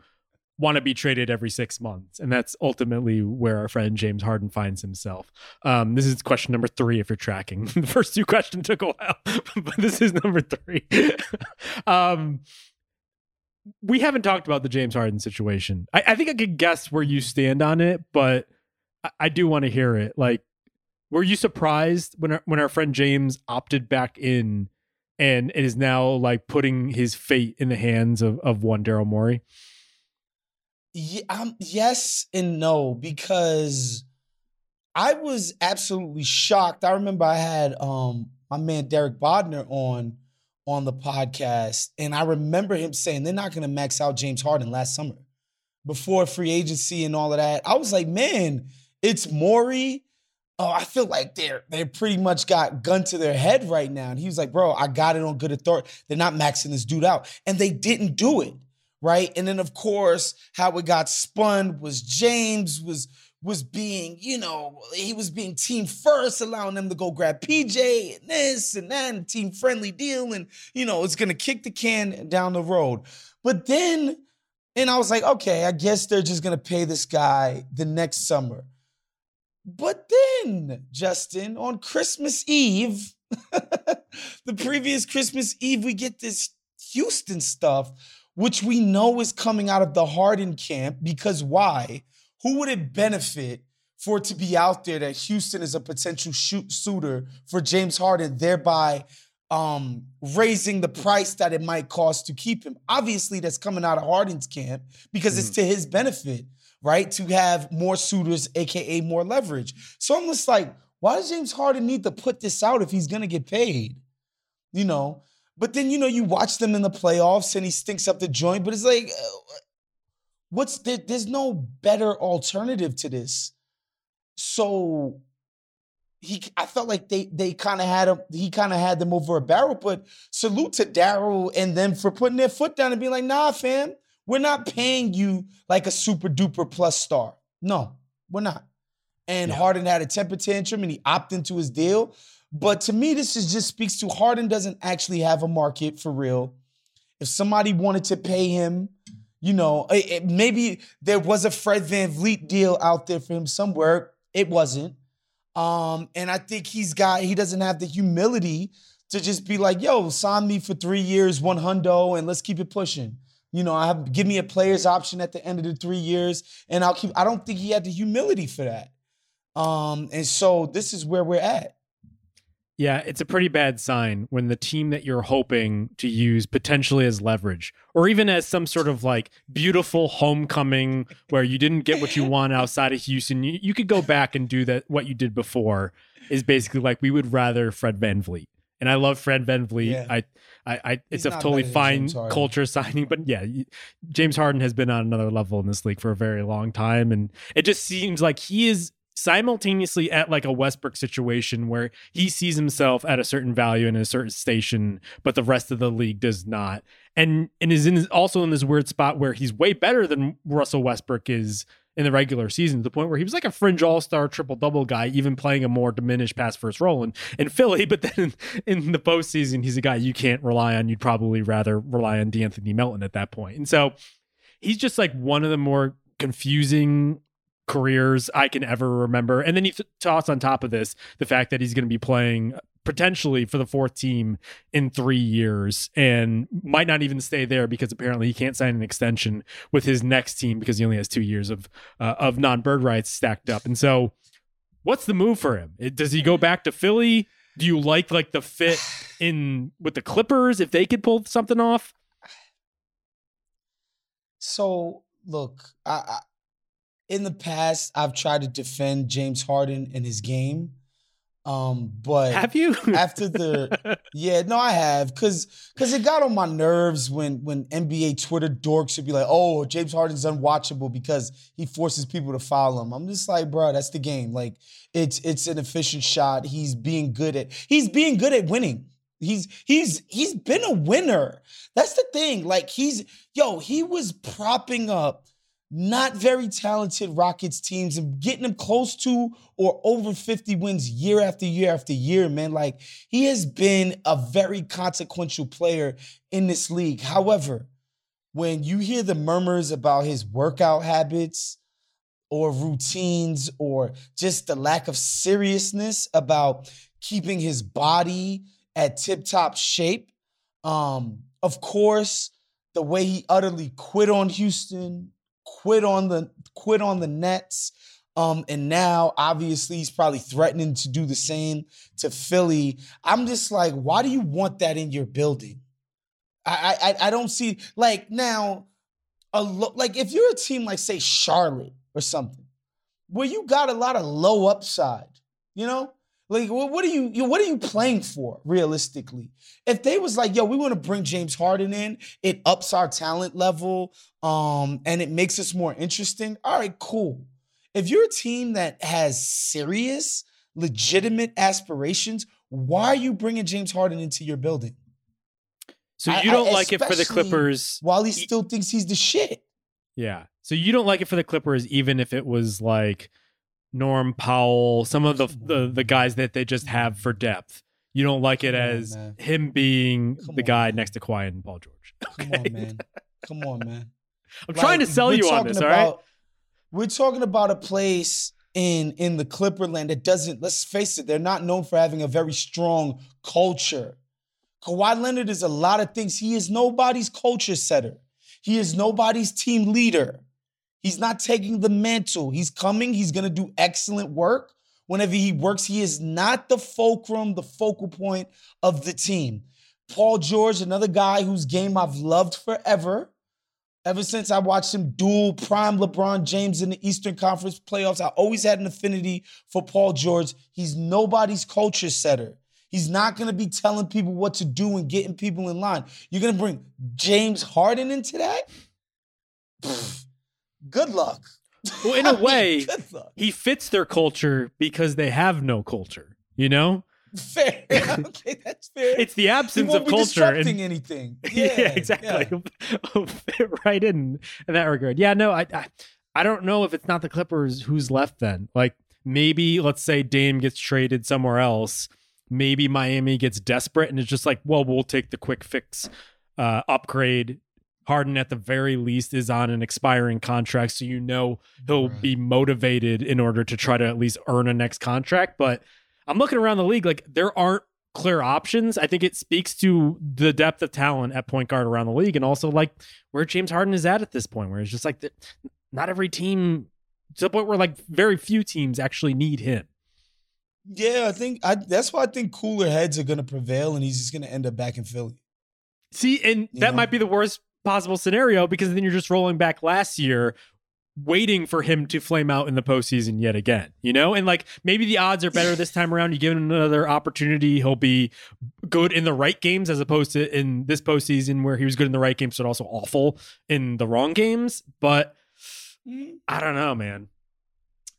want to be traded every 6 months. And that's ultimately where our friend James Harden finds himself. This is question number 3, if you're tracking. The first 2 questions took a while, but this is number 3. We haven't talked about the James Harden situation. I think I could guess where you stand on it, but I do want to hear it. Like, were you surprised when our friend James opted back in and is now, like, putting his fate in the hands of one Daryl Morey? Yeah, yes and no, because I was absolutely shocked. I remember I had my man Derek Bodner on the podcast, and I remember him saying they're not going to max out James Harden last summer before free agency and all of that. I was like, man, it's Morey. Oh, I feel like they pretty much got gun to their head right now. And he was like, bro, I got it on good authority. They're not maxing this dude out. And they didn't do it. Right. And then, of course, how it got spun was James was being, you know, he was being team first, allowing them to go grab PJ and this and that and team friendly deal. And, you know, it's going to kick the can down the road. But then, and I was like, OK, I guess they're just going to pay this guy the next summer. But then, Justin, on Christmas Eve, the previous Christmas Eve, we get this Houston stuff, which we know is coming out of the Harden camp, because why? Who would it benefit for it to be out there that Houston is a potential suitor for James Harden, thereby raising the price that it might cost to keep him? Obviously, that's coming out of Harden's camp, because it's to his benefit, right, to have more suitors, a.k.a. more leverage. So I'm just like, why does James Harden need to put this out if he's going to get paid? You know? But then, you know, you watch them in the playoffs and he stinks up the joint, but it's like, there's no better alternative to this. So I felt like he kind of had them over a barrel, but salute to Daryl and them for putting their foot down and being like, nah, fam, we're not paying you like a super duper plus star. No, we're not. And yeah. Harden had a temper tantrum and he opted into his deal. But to me, this just speaks to Harden doesn't actually have a market for real. If somebody wanted to pay him, you know, maybe there was a Fred VanVleet deal out there for him somewhere. It wasn't. And I think he doesn't have the humility to just be like, yo, sign me for 3 years, $100, and let's keep it pushing. You know, give me a player's option at the end of the 3 years, and I don't think he had the humility for that. And so this is where we're at. Yeah, it's a pretty bad sign when the team that you're hoping to use potentially as leverage, or even as some sort of like beautiful homecoming where you didn't get what you want outside of Houston, you could go back and do that. What you did before is basically like, we would rather Fred VanVleet. And I love Fred VanVleet. Yeah. It's a totally fine culture signing, but yeah, James Harden has been on another level in this league for a very long time. And it just seems like he is simultaneously at like a Westbrook situation where he sees himself at a certain value in a certain station, but the rest of the league does not. And is in also in this weird spot where he's way better than Russell Westbrook is in the regular season, to the point where he was like a fringe all-star triple-double guy, even playing a more diminished pass-first role in Philly. But then in the postseason, he's a guy you can't rely on. You'd probably rather rely on DeAnthony Melton at that point. And so he's just like one of the more confusing careers I can ever remember. And then you toss on top of this the fact that he's going to be playing potentially for the fourth team in 3 years and might not even stay there because apparently he can't sign an extension with his next team because he only has 2 years of non-bird rights stacked up. And so what's the move for him? Does he go back to Philly? Do you like the fit in with the Clippers if they could pull something off? So look, I in the past, I've tried to defend James Harden and his game. But have you after the, yeah, no, I have. Cause it got on my nerves when NBA Twitter dorks would be like, oh, James Harden's unwatchable because he forces people to foul him. I'm just like, bro, that's the game. Like it's an efficient shot. He's being good at winning. He's been a winner. That's the thing. Like he was propping up not very talented Rockets teams and getting them close to or over 50 wins year after year after year, man. Like, he has been a very consequential player in this league. However, when you hear the murmurs about his workout habits or routines or just the lack of seriousness about keeping his body at tip-top shape, of course, the way he utterly quit on Houston, quit on the Nets. And now, obviously, he's probably threatening to do the same to Philly. I'm just like, why do you want that in your building? I don't see, like, now, if you're a team like, say, Charlotte or something, where you got a lot of low upside, you know? Like, what are you playing for, realistically? If they was like, yo, we want to bring James Harden in, it ups our talent level, and it makes us more interesting. All right, cool. If you're a team that has serious, legitimate aspirations, why are you bringing James Harden into your building? So you don't like it for the Clippers. While he still thinks he's the shit. Yeah. So you don't like it for the Clippers, even if it was like Norm Powell, some of the guys that they just have for depth. You don't like it as him being the guy next to Kawhi and Paul George. Okay. Come on, man. I'm trying to sell you on this, all right? We're talking about a place in the Clipperland that doesn't, let's face it, they're not known for having a very strong culture. Kawhi Leonard is a lot of things. He is nobody's culture setter. He is nobody's team leader. He's not taking the mantle. He's coming. He's going to do excellent work. Whenever he works, he is not the fulcrum, the focal point of the team. Paul George, another guy whose game I've loved forever. Ever since I watched him duel prime LeBron James in the Eastern Conference playoffs, I always had an affinity for Paul George. He's nobody's culture setter. He's not going to be telling people what to do and getting people in line. You're going to bring James Harden into that? Good luck. Well, in a way, he fits their culture because they have no culture, you know? Fair. Okay, that's fair. It's the absence of culture. He won't be disrupting anything. Yeah, exactly. Yeah. He'll fit right in that regard. Yeah, no, I don't know if it's not the Clippers who's left then. Like, maybe, let's say Dame gets traded somewhere else. Maybe Miami gets desperate and it's just like, well, we'll take the quick fix upgrade. Harden, at the very least, is on an expiring contract, so you know he'll be motivated in order to try to at least earn a next contract. But I'm looking around the league, like, there aren't clear options. I think it speaks to the depth of talent at point guard around the league and also, like, where James Harden is at this point, where it's just like not every team, to the point where, like, very few teams actually need him. Yeah, I think that's why I think cooler heads are going to prevail, and he's just going to end up back in Philly. See, and that might be the worst possible scenario, because then you're just rolling back last year waiting for him to flame out in the postseason yet again, you know? And like, maybe the odds are better this time around. You give him another opportunity. He'll be good in the right games as opposed to in this postseason where he was good in the right games, but also awful in the wrong games. But I don't know, man.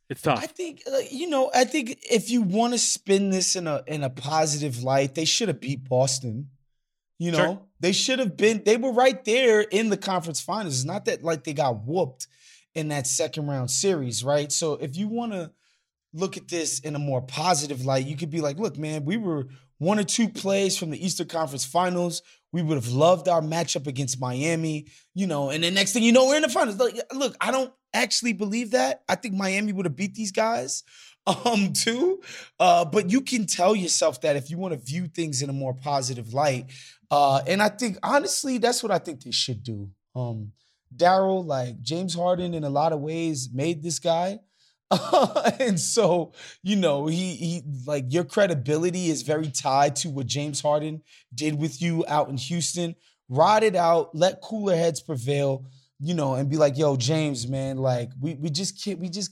It's tough. I think, I think if you want to spin this in a positive light, they should have beat Boston. You know, sure. They should have been. They were right there in the conference finals. It's not that like they got whooped in that second round series, right? So if you want to look at this in a more positive light, you could be like, look, man, we were 1 or 2 plays from the Eastern Conference Finals. We would have loved our matchup against Miami, and the next thing you know, we're in the finals. Look, I don't actually believe that. I think Miami would have beat these guys too. But you can tell yourself that if you want to view things in a more positive light. And I think, honestly, that's what I think they should do. Daryl, like James Harden in a lot of ways made this guy. And so, he like your credibility is very tied to what James Harden did with you out in Houston. Ride it out, let cooler heads prevail, and be like, yo, James, man, like we just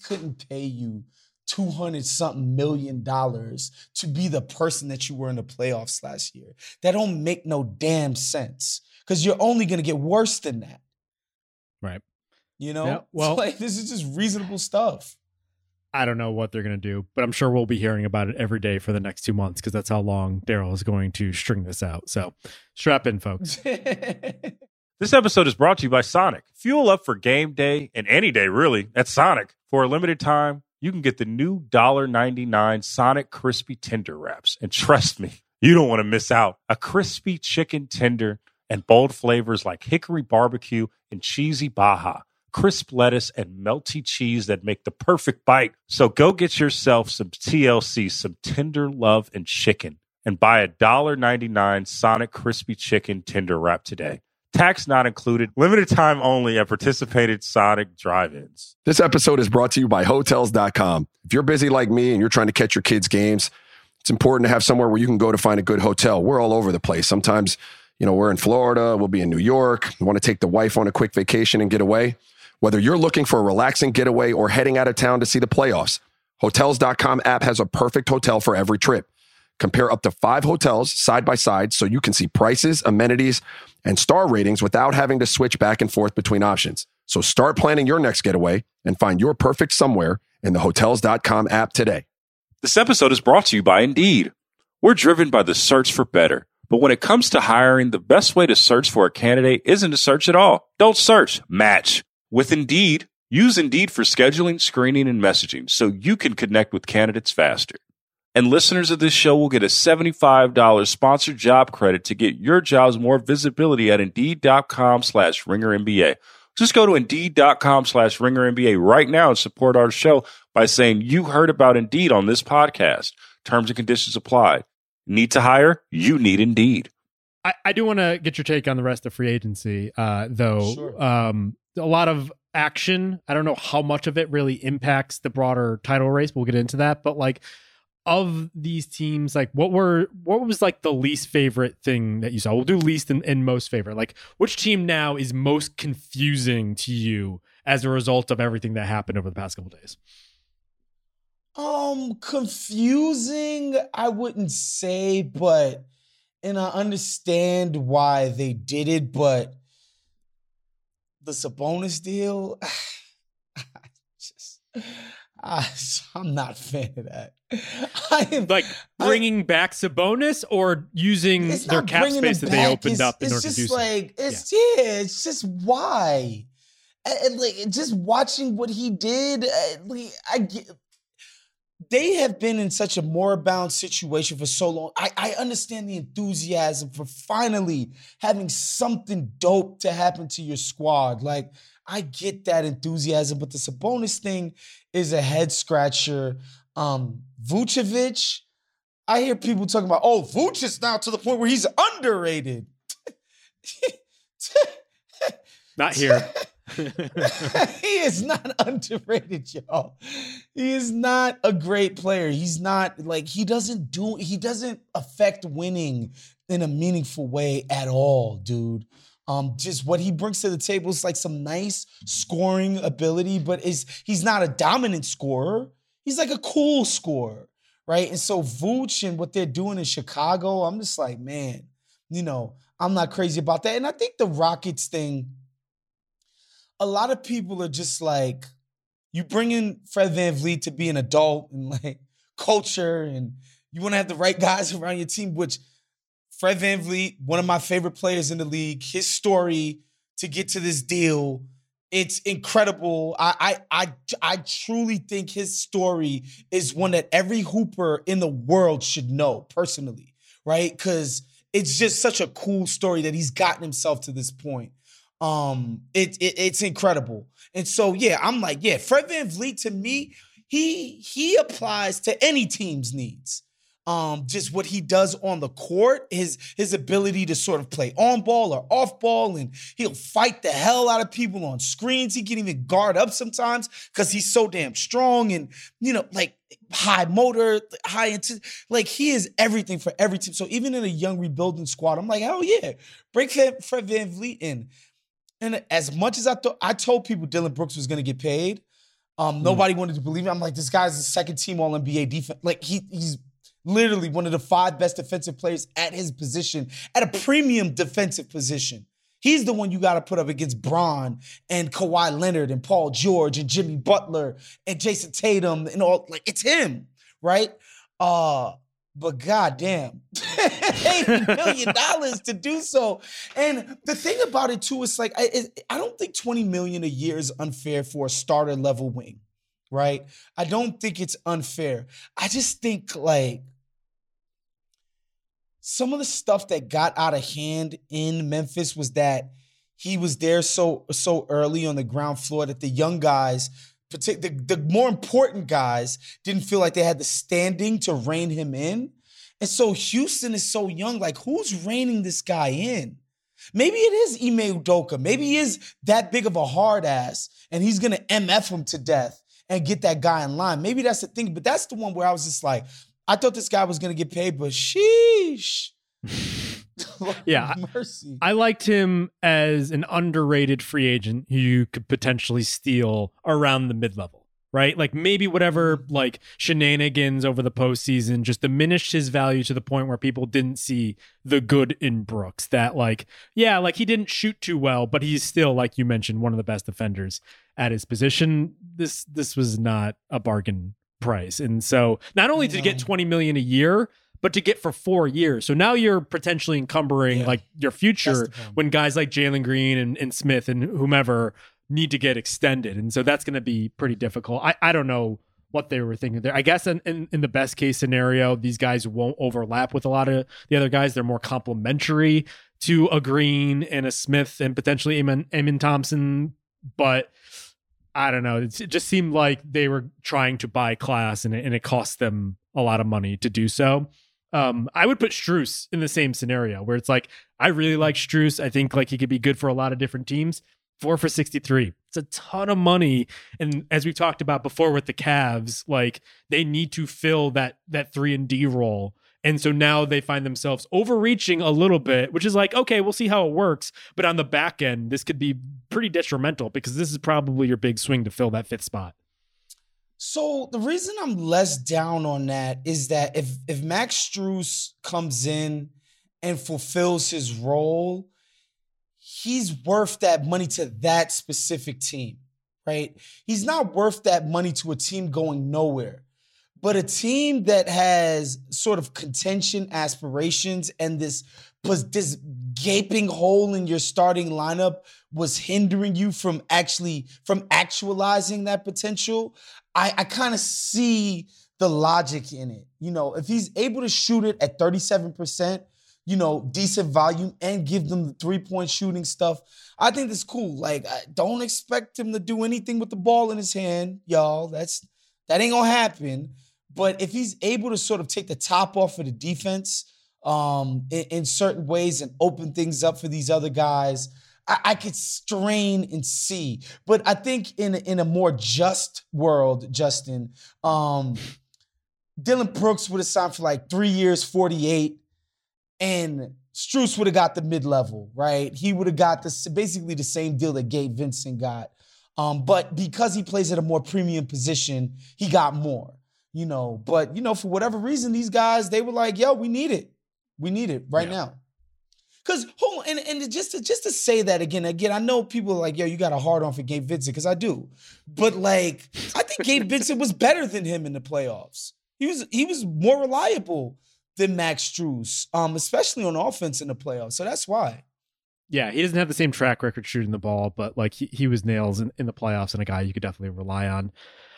couldn't pay you $200-something million to be the person that you were in the playoffs last year. That don't make no damn sense because you're only going to get worse than that. Right. Yeah, well, this is just reasonable stuff. I don't know what they're going to do, but I'm sure we'll be hearing about it every day for the next 2 months because that's how long Daryl is going to string this out. So strap in, folks. This episode is brought to you by Sonic. Fuel up for game day and any day, really, at Sonic. For a limited time, you can get the new $1.99 Sonic Crispy Tender Wraps. And trust me, you don't want to miss out. A crispy chicken tender and bold flavors like hickory barbecue and cheesy Baja. Crisp lettuce and melty cheese that make the perfect bite. So go get yourself some TLC, some tender love and chicken, and buy a $1.99 Sonic Crispy Chicken Tender Wrap today. Tax not included. Limited time only at participated Sonic drive-ins. This episode is brought to you by Hotels.com. If you're busy like me and you're trying to catch your kids' games, it's important to have somewhere where you can go to find a good hotel. We're all over the place. Sometimes, we're in Florida, we'll be in New York. You want to take the wife on a quick vacation and get away? Whether you're looking for a relaxing getaway or heading out of town to see the playoffs, Hotels.com app has a perfect hotel for every trip. Compare up to 5 hotels side by side so you can see prices, amenities, and star ratings without having to switch back and forth between options. So start planning your next getaway and find your perfect somewhere in the Hotels.com app today. This episode is brought to you by Indeed. We're driven by the search for better. But when it comes to hiring, the best way to search for a candidate isn't to search at all. Don't search, match. With Indeed, use Indeed for scheduling, screening, and messaging so you can connect with candidates faster. And listeners of this show will get a $75 sponsored job credit to get your jobs more visibility at Indeed.com/RingerNBA. Just go to Indeed.com/RingerNBA right now and support our show by saying you heard about Indeed on this podcast. Terms and conditions apply. Need to hire? You need Indeed. I do want to get your take on the rest of free agency, though. Sure. A lot of action. I don't know how much of it really impacts the broader title race. We'll get into that. But like of these teams, like what was like the least favorite thing that you saw? We'll do least and most favorite. Like which team now is most confusing to you as a result of everything that happened over the past couple of days? Confusing, I wouldn't say, but and I understand why they did it, but the Sabonis deal, I'm not a fan of that. I am, like bringing back Sabonis or using their cap space that they opened up in order to do something. It's just like, it's just why? And like just watching what he did, they have been in such a moribund situation for so long. I understand the enthusiasm for finally having something dope to happen to your squad. Like, I get that enthusiasm, but the Sabonis thing is a head scratcher. Vucevic, I hear people talking about, Vuce is now to the point where he's underrated. Not here. He is not underrated, y'all. He is not a great player. He's not like he doesn't affect winning in a meaningful way at all, dude. Just what he brings to the table is like some nice scoring ability, but he's not a dominant scorer. He's like a cool scorer, right? And so Vooch and what they're doing in Chicago, I'm just like, man, I'm not crazy about that. And I think the Rockets thing. A lot of people are just like, you bring in Fred VanVleet to be an adult and like culture, and you want to have the right guys around your team, which Fred VanVleet, one of my favorite players in the league, his story to get to this deal, it's incredible. I truly think his story is one that every hooper in the world should know personally, right? Because it's just such a cool story that he's gotten himself to this point. It's incredible. And so, yeah, I'm like, yeah, Fred VanVleet to me, he applies to any team's needs. Just what he does on the court, his ability to sort of play on ball or off ball, and he'll fight the hell out of people on screens. He can even guard up sometimes because he's so damn strong and, you know, like high motor, high intensity. Like he is everything for every team. So even in a young rebuilding squad, I'm like, hell yeah, break Fred VanVleet in. And as much as I thought, I told people Dylan Brooks was going to get paid. Nobody wanted to believe me. I'm like, this guy's the second team All NBA defense. Like he's literally one of the 5 best defensive players at his position, at a premium defensive position. He's the one you got to put up against Bron and Kawhi Leonard and Paul George and Jimmy Butler and Jason Tatum and all. Like, it's him, right? But goddamn, $80 million to do so. And the thing about it, too, is like, I don't think $20 million a year is unfair for a starter level wing, right? I don't think it's unfair. I just think, like, some of the stuff that got out of hand in Memphis was that he was there so early on the ground floor that the young guys, the more important guys, didn't feel like they had the standing to rein him in. And so Houston is so young. Like, who's reining this guy in? Maybe it is Ime Udoka. Maybe he is that big of a hard ass, and he's going to MF him to death and get that guy in line. Maybe that's the thing. But that's the one where I was just like, I thought this guy was going to get paid, but sheesh. Yeah. Mercy. I liked him as an underrated free agent who you could potentially steal around the mid-level, right? Like maybe whatever like shenanigans over the postseason just diminished his value to the point where people didn't see the good in Brooks. That like, yeah, like he didn't shoot too well, but he's still, like you mentioned, one of the best defenders at his position. This was not a bargain price. And so not only to get $20 million a year, but to get for 4 years. So now you're potentially encumbering like your future when guys like Jalen Green and Smith and whomever need to get extended. And so that's going to be pretty difficult. I don't know what they were thinking there. I guess in the best case scenario, these guys won't overlap with a lot of the other guys. They're more complementary to a Green and a Smith and potentially Amin Thompson. But I don't know. It just seemed like they were trying to buy class, and it cost them a lot of money to do so. I would put Strus in the same scenario where it's like, I really like Strus. I think like he could be good for a lot of different teams. 4 for $63. It's a ton of money. And as we've talked about before with the Cavs, like they need to fill that 3-and-D role. And so now they find themselves overreaching a little bit, which is like, okay, we'll see how it works. But on the back end, this could be pretty detrimental because this is probably your big swing to fill that 5th spot. So the reason I'm less down on that is that if Max Strus comes in and fulfills his role, he's worth that money to that specific team, right? He's not worth that money to a team going nowhere. But a team that has sort of contention aspirations and this gaping hole in your starting lineup was hindering you from actualizing that potential, I kind of see the logic in it. You know, if he's able to shoot it at 37%, you know, decent volume and give them the 3-point shooting stuff, I think that's cool. Like, I don't expect him to do anything with the ball in his hand, y'all. That ain't gonna happen. But if he's able to sort of take the top off of the defense in certain ways and open things up for these other guys, I could strain and see. But I think in a more just world, Justin, Dylan Brooks would have signed for like 3 years, 48, and Strus would have got the mid-level, right? He would have got basically the same deal that Gabe Vincent got. But because he plays at a more premium position, he got more, you know. But, you know, for whatever reason, these guys, they were like, yo, we need it. We need it right now. Because hold on, and just to say that again, I know people are like, yo, you got a hard on for Gabe Vincent, because I do. But like, I think Gabe Vincent was better than him in the playoffs. He was more reliable than Max Strus, especially on offense in the playoffs. So that's why. Yeah, he doesn't have the same track record shooting the ball, but like he was nails in the playoffs and a guy you could definitely rely on.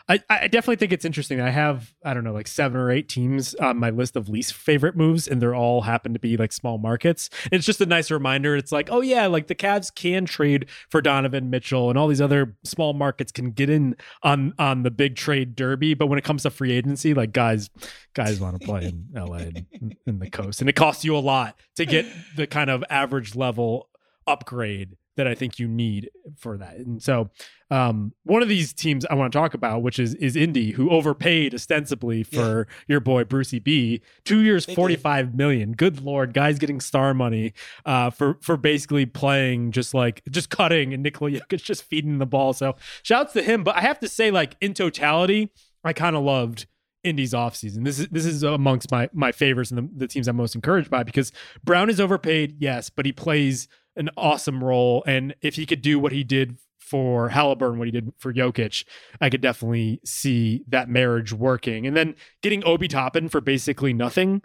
I definitely think it's interesting. I have, I don't know, like 7 or 8 teams on my list of least favorite moves, and they're all happen to be like small markets. And it's just a nice reminder. It's like, oh yeah, like the Cavs can trade for Donovan Mitchell and all these other small markets can get in on the big trade derby. But when it comes to free agency, like guys want to play in LA and in the coast. And it costs you a lot to get the kind of average level upgrade that I think you need for that. And so one of these teams I want to talk about, which is Indy, who overpaid ostensibly for your boy Brucey B. 2 years, $45 million. Good Lord, guys getting star money for basically playing just cutting, and Nikola Jokic just feeding the ball. So shouts to him. But I have to say, like, in totality, I kind of loved Indy's offseason. This is amongst my favorites and the teams I'm most encouraged by, because Brown is overpaid, yes, but he plays an awesome role. And if he could do what he did for Halliburton, what he did for Jokic, I could definitely see that marriage working. And then getting Obi Toppin for basically nothing.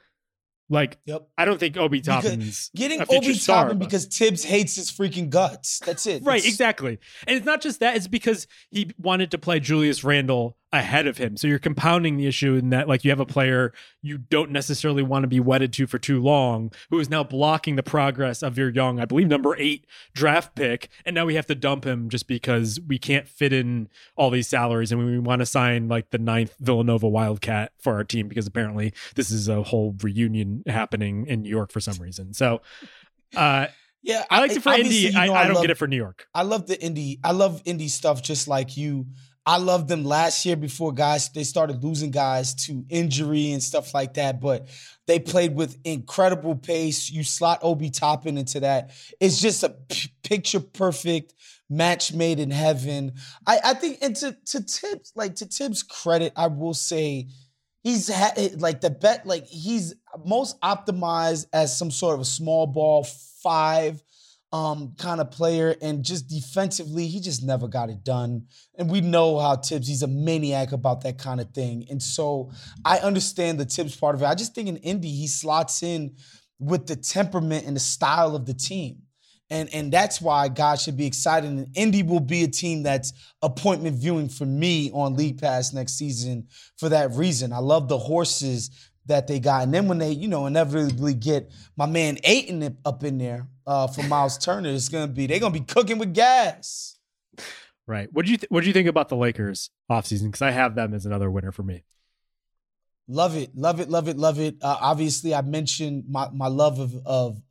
Like, yep. I don't think Obi Toppin's getting Obi Toppin because Tibbs hates his freaking guts. That's it. Right, exactly. And it's not just that, it's because he wanted to play Julius Randle ahead of him. So you're compounding the issue in that, like, you have a player you don't necessarily want to be wedded to for too long, who is now blocking the progress of your young, I believe, number 8 draft pick. And now we have to dump him just because we can't fit in all these salaries. And we want to sign like the 9th Villanova Wildcat for our team, because apparently this is a whole reunion happening in New York for some reason. So, yeah, I like it for Indy. You know, I don't get it for New York. I love Indy stuff just like you. I loved them last year before they started losing guys to injury and stuff like that, but they played with incredible pace. You slot Obi Toppin into that. It's just a picture-perfect match made in heaven. I think, and to Tibbs' credit, I will say he's most optimized as some sort of a small ball 5 kind of player, and just defensively, he just never got it done. And we know how Tibbs, he's a maniac about that kind of thing. And so I understand the Tibbs part of it. I just think in Indy, he slots in with the temperament and the style of the team. And that's why God should be excited. And Indy will be a team that's appointment viewing for me on League Pass next season for that reason. I love the horses that they got. And then when they, you know, inevitably get my man Ayton up in there for Miles Turner, they're going to be cooking with gas. Right. What do you think about the Lakers offseason? Because I have them as another winner for me. Love it. Love it. Love it. Love it. Obviously, I mentioned my love of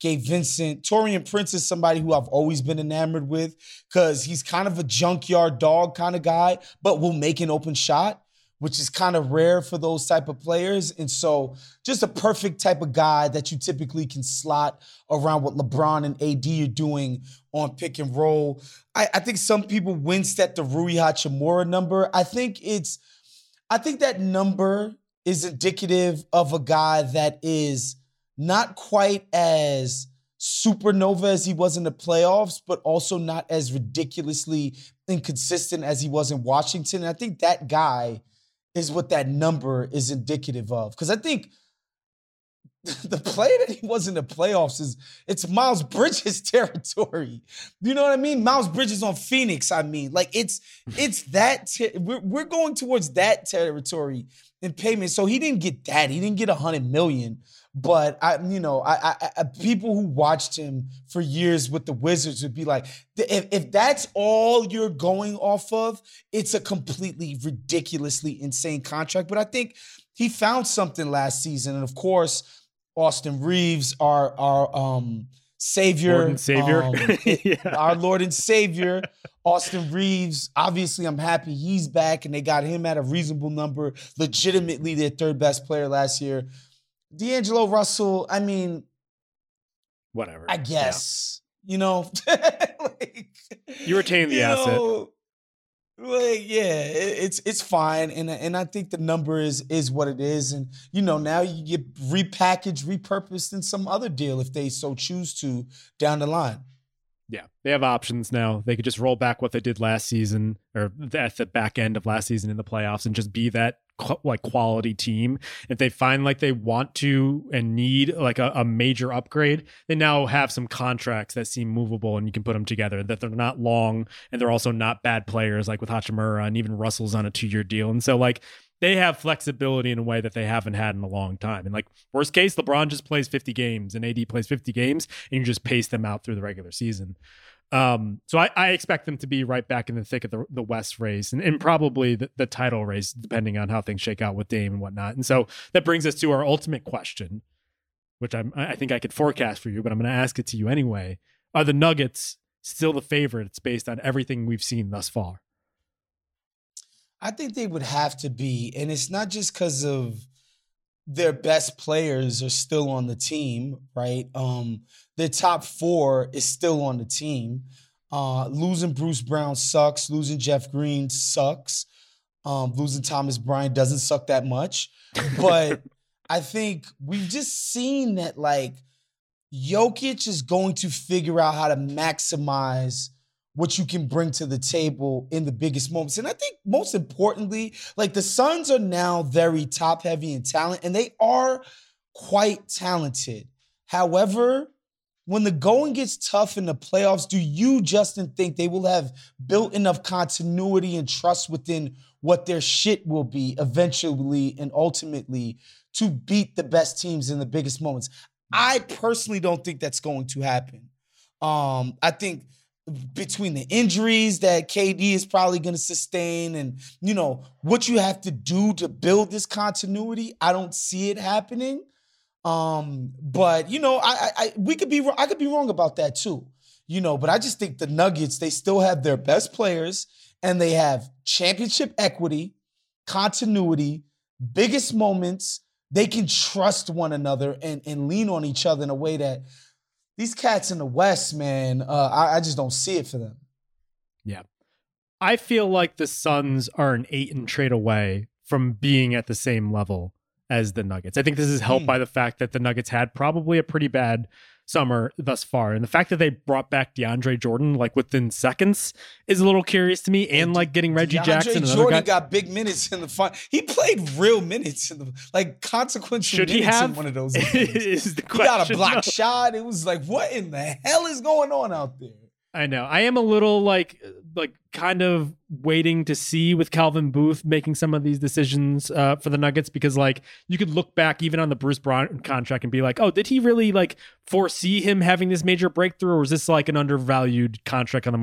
Gabe Vincent. Taurean Prince is somebody who I've always been enamored with, because he's kind of a junkyard dog kind of guy, but will make an open shot, which is kind of rare for those type of players. And so just a perfect type of guy that you typically can slot around what LeBron and AD are doing on pick and roll. I think some people winced at the Rui Hachimura number. I think that number is indicative of a guy that is not quite as supernova as he was in the playoffs, but also not as ridiculously inconsistent as he was in Washington. And I think that guy is what that number is indicative of. Because I think the play that he was in the playoffs it's Miles Bridges territory. You know what I mean? Miles Bridges on Phoenix, I mean. Like, it's that. We're going towards that territory in payment. So he didn't get that. He didn't get $100 million. But, people who watched him for years with the Wizards would be like, if that's all you're going off of, it's a completely ridiculously insane contract. But I think he found something last season. And, of course, Austin Reeves, our savior. Lord and savior. Our Lord and savior, Austin Reeves. Obviously, I'm happy he's back, and they got him at a reasonable number, legitimately their third best player last year. D'Angelo Russell, I mean, whatever. I guess, you know. Like, you retain the asset. Like, yeah, it's fine, and I think the number is what it is, and you know now you get repackaged, repurposed in some other deal if they so choose to down the line. Yeah, they have options now. They could just roll back what they did last season or at the back end of last season in the playoffs and just be that like quality team. If they find like they want to and need like a major upgrade, they now have some contracts that seem movable and you can put them together, that they're not long and they're also not bad players, like with Hachimura, and even Russell's on a 2-year deal. And so like they have flexibility in a way that they haven't had in a long time. And like worst case, LeBron just plays 50 games and AD plays 50 games and you just pace them out through the regular season. So I expect them to be right back in the thick of the West race and probably the title race, depending on how things shake out with Dame and whatnot. And so that brings us to our ultimate question, which I think I could forecast for you, but I'm going to ask it to you anyway. Are the Nuggets still the favorites based on everything we've seen thus far? I think they would have to be, and it's not just because of their best players are still on the team, right? Their top four is still on the team. Losing Bruce Brown sucks. Losing Jeff Green sucks. Losing Thomas Bryant doesn't suck that much. But I think we've just seen that, like, Jokic is going to figure out how to maximize what you can bring to the table in the biggest moments. And I think most importantly, like the Suns are now very top heavy in talent and they are quite talented. However, when the going gets tough in the playoffs, do you, Justin, think they will have built enough continuity and trust within what their shit will be eventually and ultimately to beat the best teams in the biggest moments? I personally don't think that's going to happen. I think between the injuries that KD is probably going to sustain and, you know, what you have to do to build this continuity, I don't see it happening. But, you know, I could be wrong about that too, you know, but I just think the Nuggets, they still have their best players and they have championship equity, continuity, biggest moments. They can trust one another and lean on each other in a way that these cats in the West, man, I just don't see it for them. Yeah. I feel like the Suns are an 8 and trade away from being at the same level as the Nuggets. I think this is helped by the fact that the Nuggets had probably a pretty bad summer thus far. And the fact that they brought back DeAndre Jordan like within seconds is a little curious to me. And like getting Reggie Jackson. DeAndre Jordan got big minutes in the final. He played real minutes in the consequential should minutes he have? In one of those. Is the question. He got a block shot. It was like, what in the hell is going on out there? I know. I am a little like kind of waiting to see with Calvin Booth making some of these decisions for the Nuggets, because like you could look back even on the Bruce Brown contract and be like, oh, did he really like foresee him having this major breakthrough, or is this like an undervalued contract on the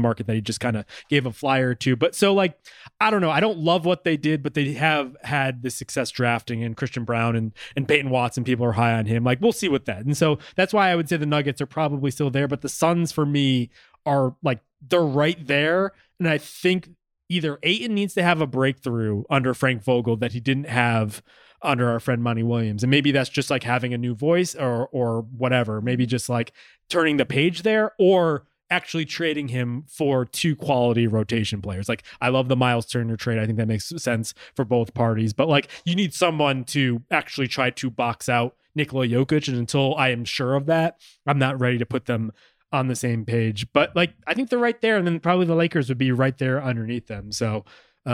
market that he just kind of gave a flyer to? But so like I don't know. I don't love what they did, but they have had the success drafting, and Christian Brown and Peyton Watson, people are high on him. Like we'll see with that. And so that's why I would say the Nuggets are probably still there, but the Suns for me are like they're right there. And I think either Ayton needs to have a breakthrough under Frank Vogel that he didn't have under our friend Monty Williams. And maybe that's just like having a new voice or whatever, maybe just like turning the page there, or actually trading him for 2 quality rotation players. Like I love the Miles Turner trade. I think that makes sense for both parties, but like you need someone to actually try to box out Nikola Jokic. And until I am sure of that, I'm not ready to put them on the same page, but like I think they're right there, and then probably the Lakers would be right there underneath them. So it's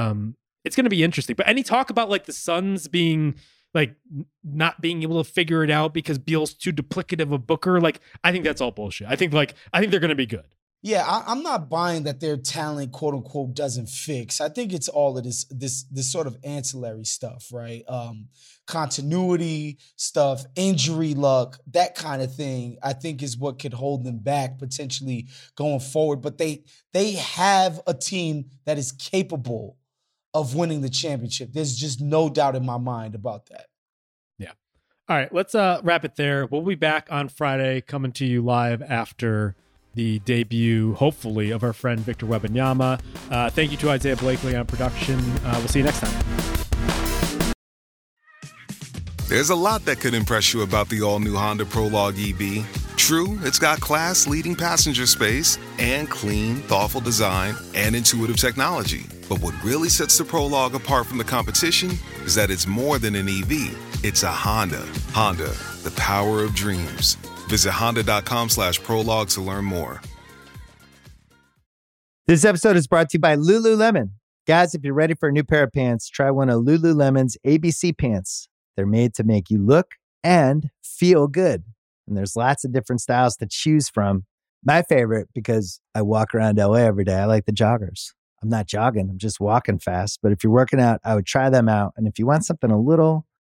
going to be interesting. But any talk about like the Suns being like not being able to figure it out because Beal's too duplicative of Booker, like I think that's all bullshit. I think they're going to be good. Yeah, I'm not buying that their talent, quote unquote, doesn't fix. I think it's all of this sort of ancillary stuff, right? Continuity stuff, injury luck, that kind of thing, I think is what could hold them back potentially going forward. But they have a team that is capable of winning the championship. There's just no doubt in my mind about that. Yeah. All right, let's wrap it there. We'll be back on Friday, coming to you live after the debut, hopefully, of our friend Victor Wembanyama. Thank you to Isaiah Blakely on production. We'll see you next time. There's a lot that could impress you about the all-new Honda Prologue EV. True, it's got class-leading passenger space and clean, thoughtful design and intuitive technology. But what really sets the Prologue apart from the competition is that it's more than an EV. It's a Honda. Honda, the power of dreams. Visit honda.com/prologue to learn more. This episode is brought to you by Lululemon. Guys, if you're ready for a new pair of pants, try one of Lululemon's ABC pants. They're made to make you look and feel good. And there's lots of different styles to choose from. My favorite, because I walk around LA every day, I like the joggers. I'm not jogging, I'm just walking fast. But if you're working out, I would try them out. And if you want something a little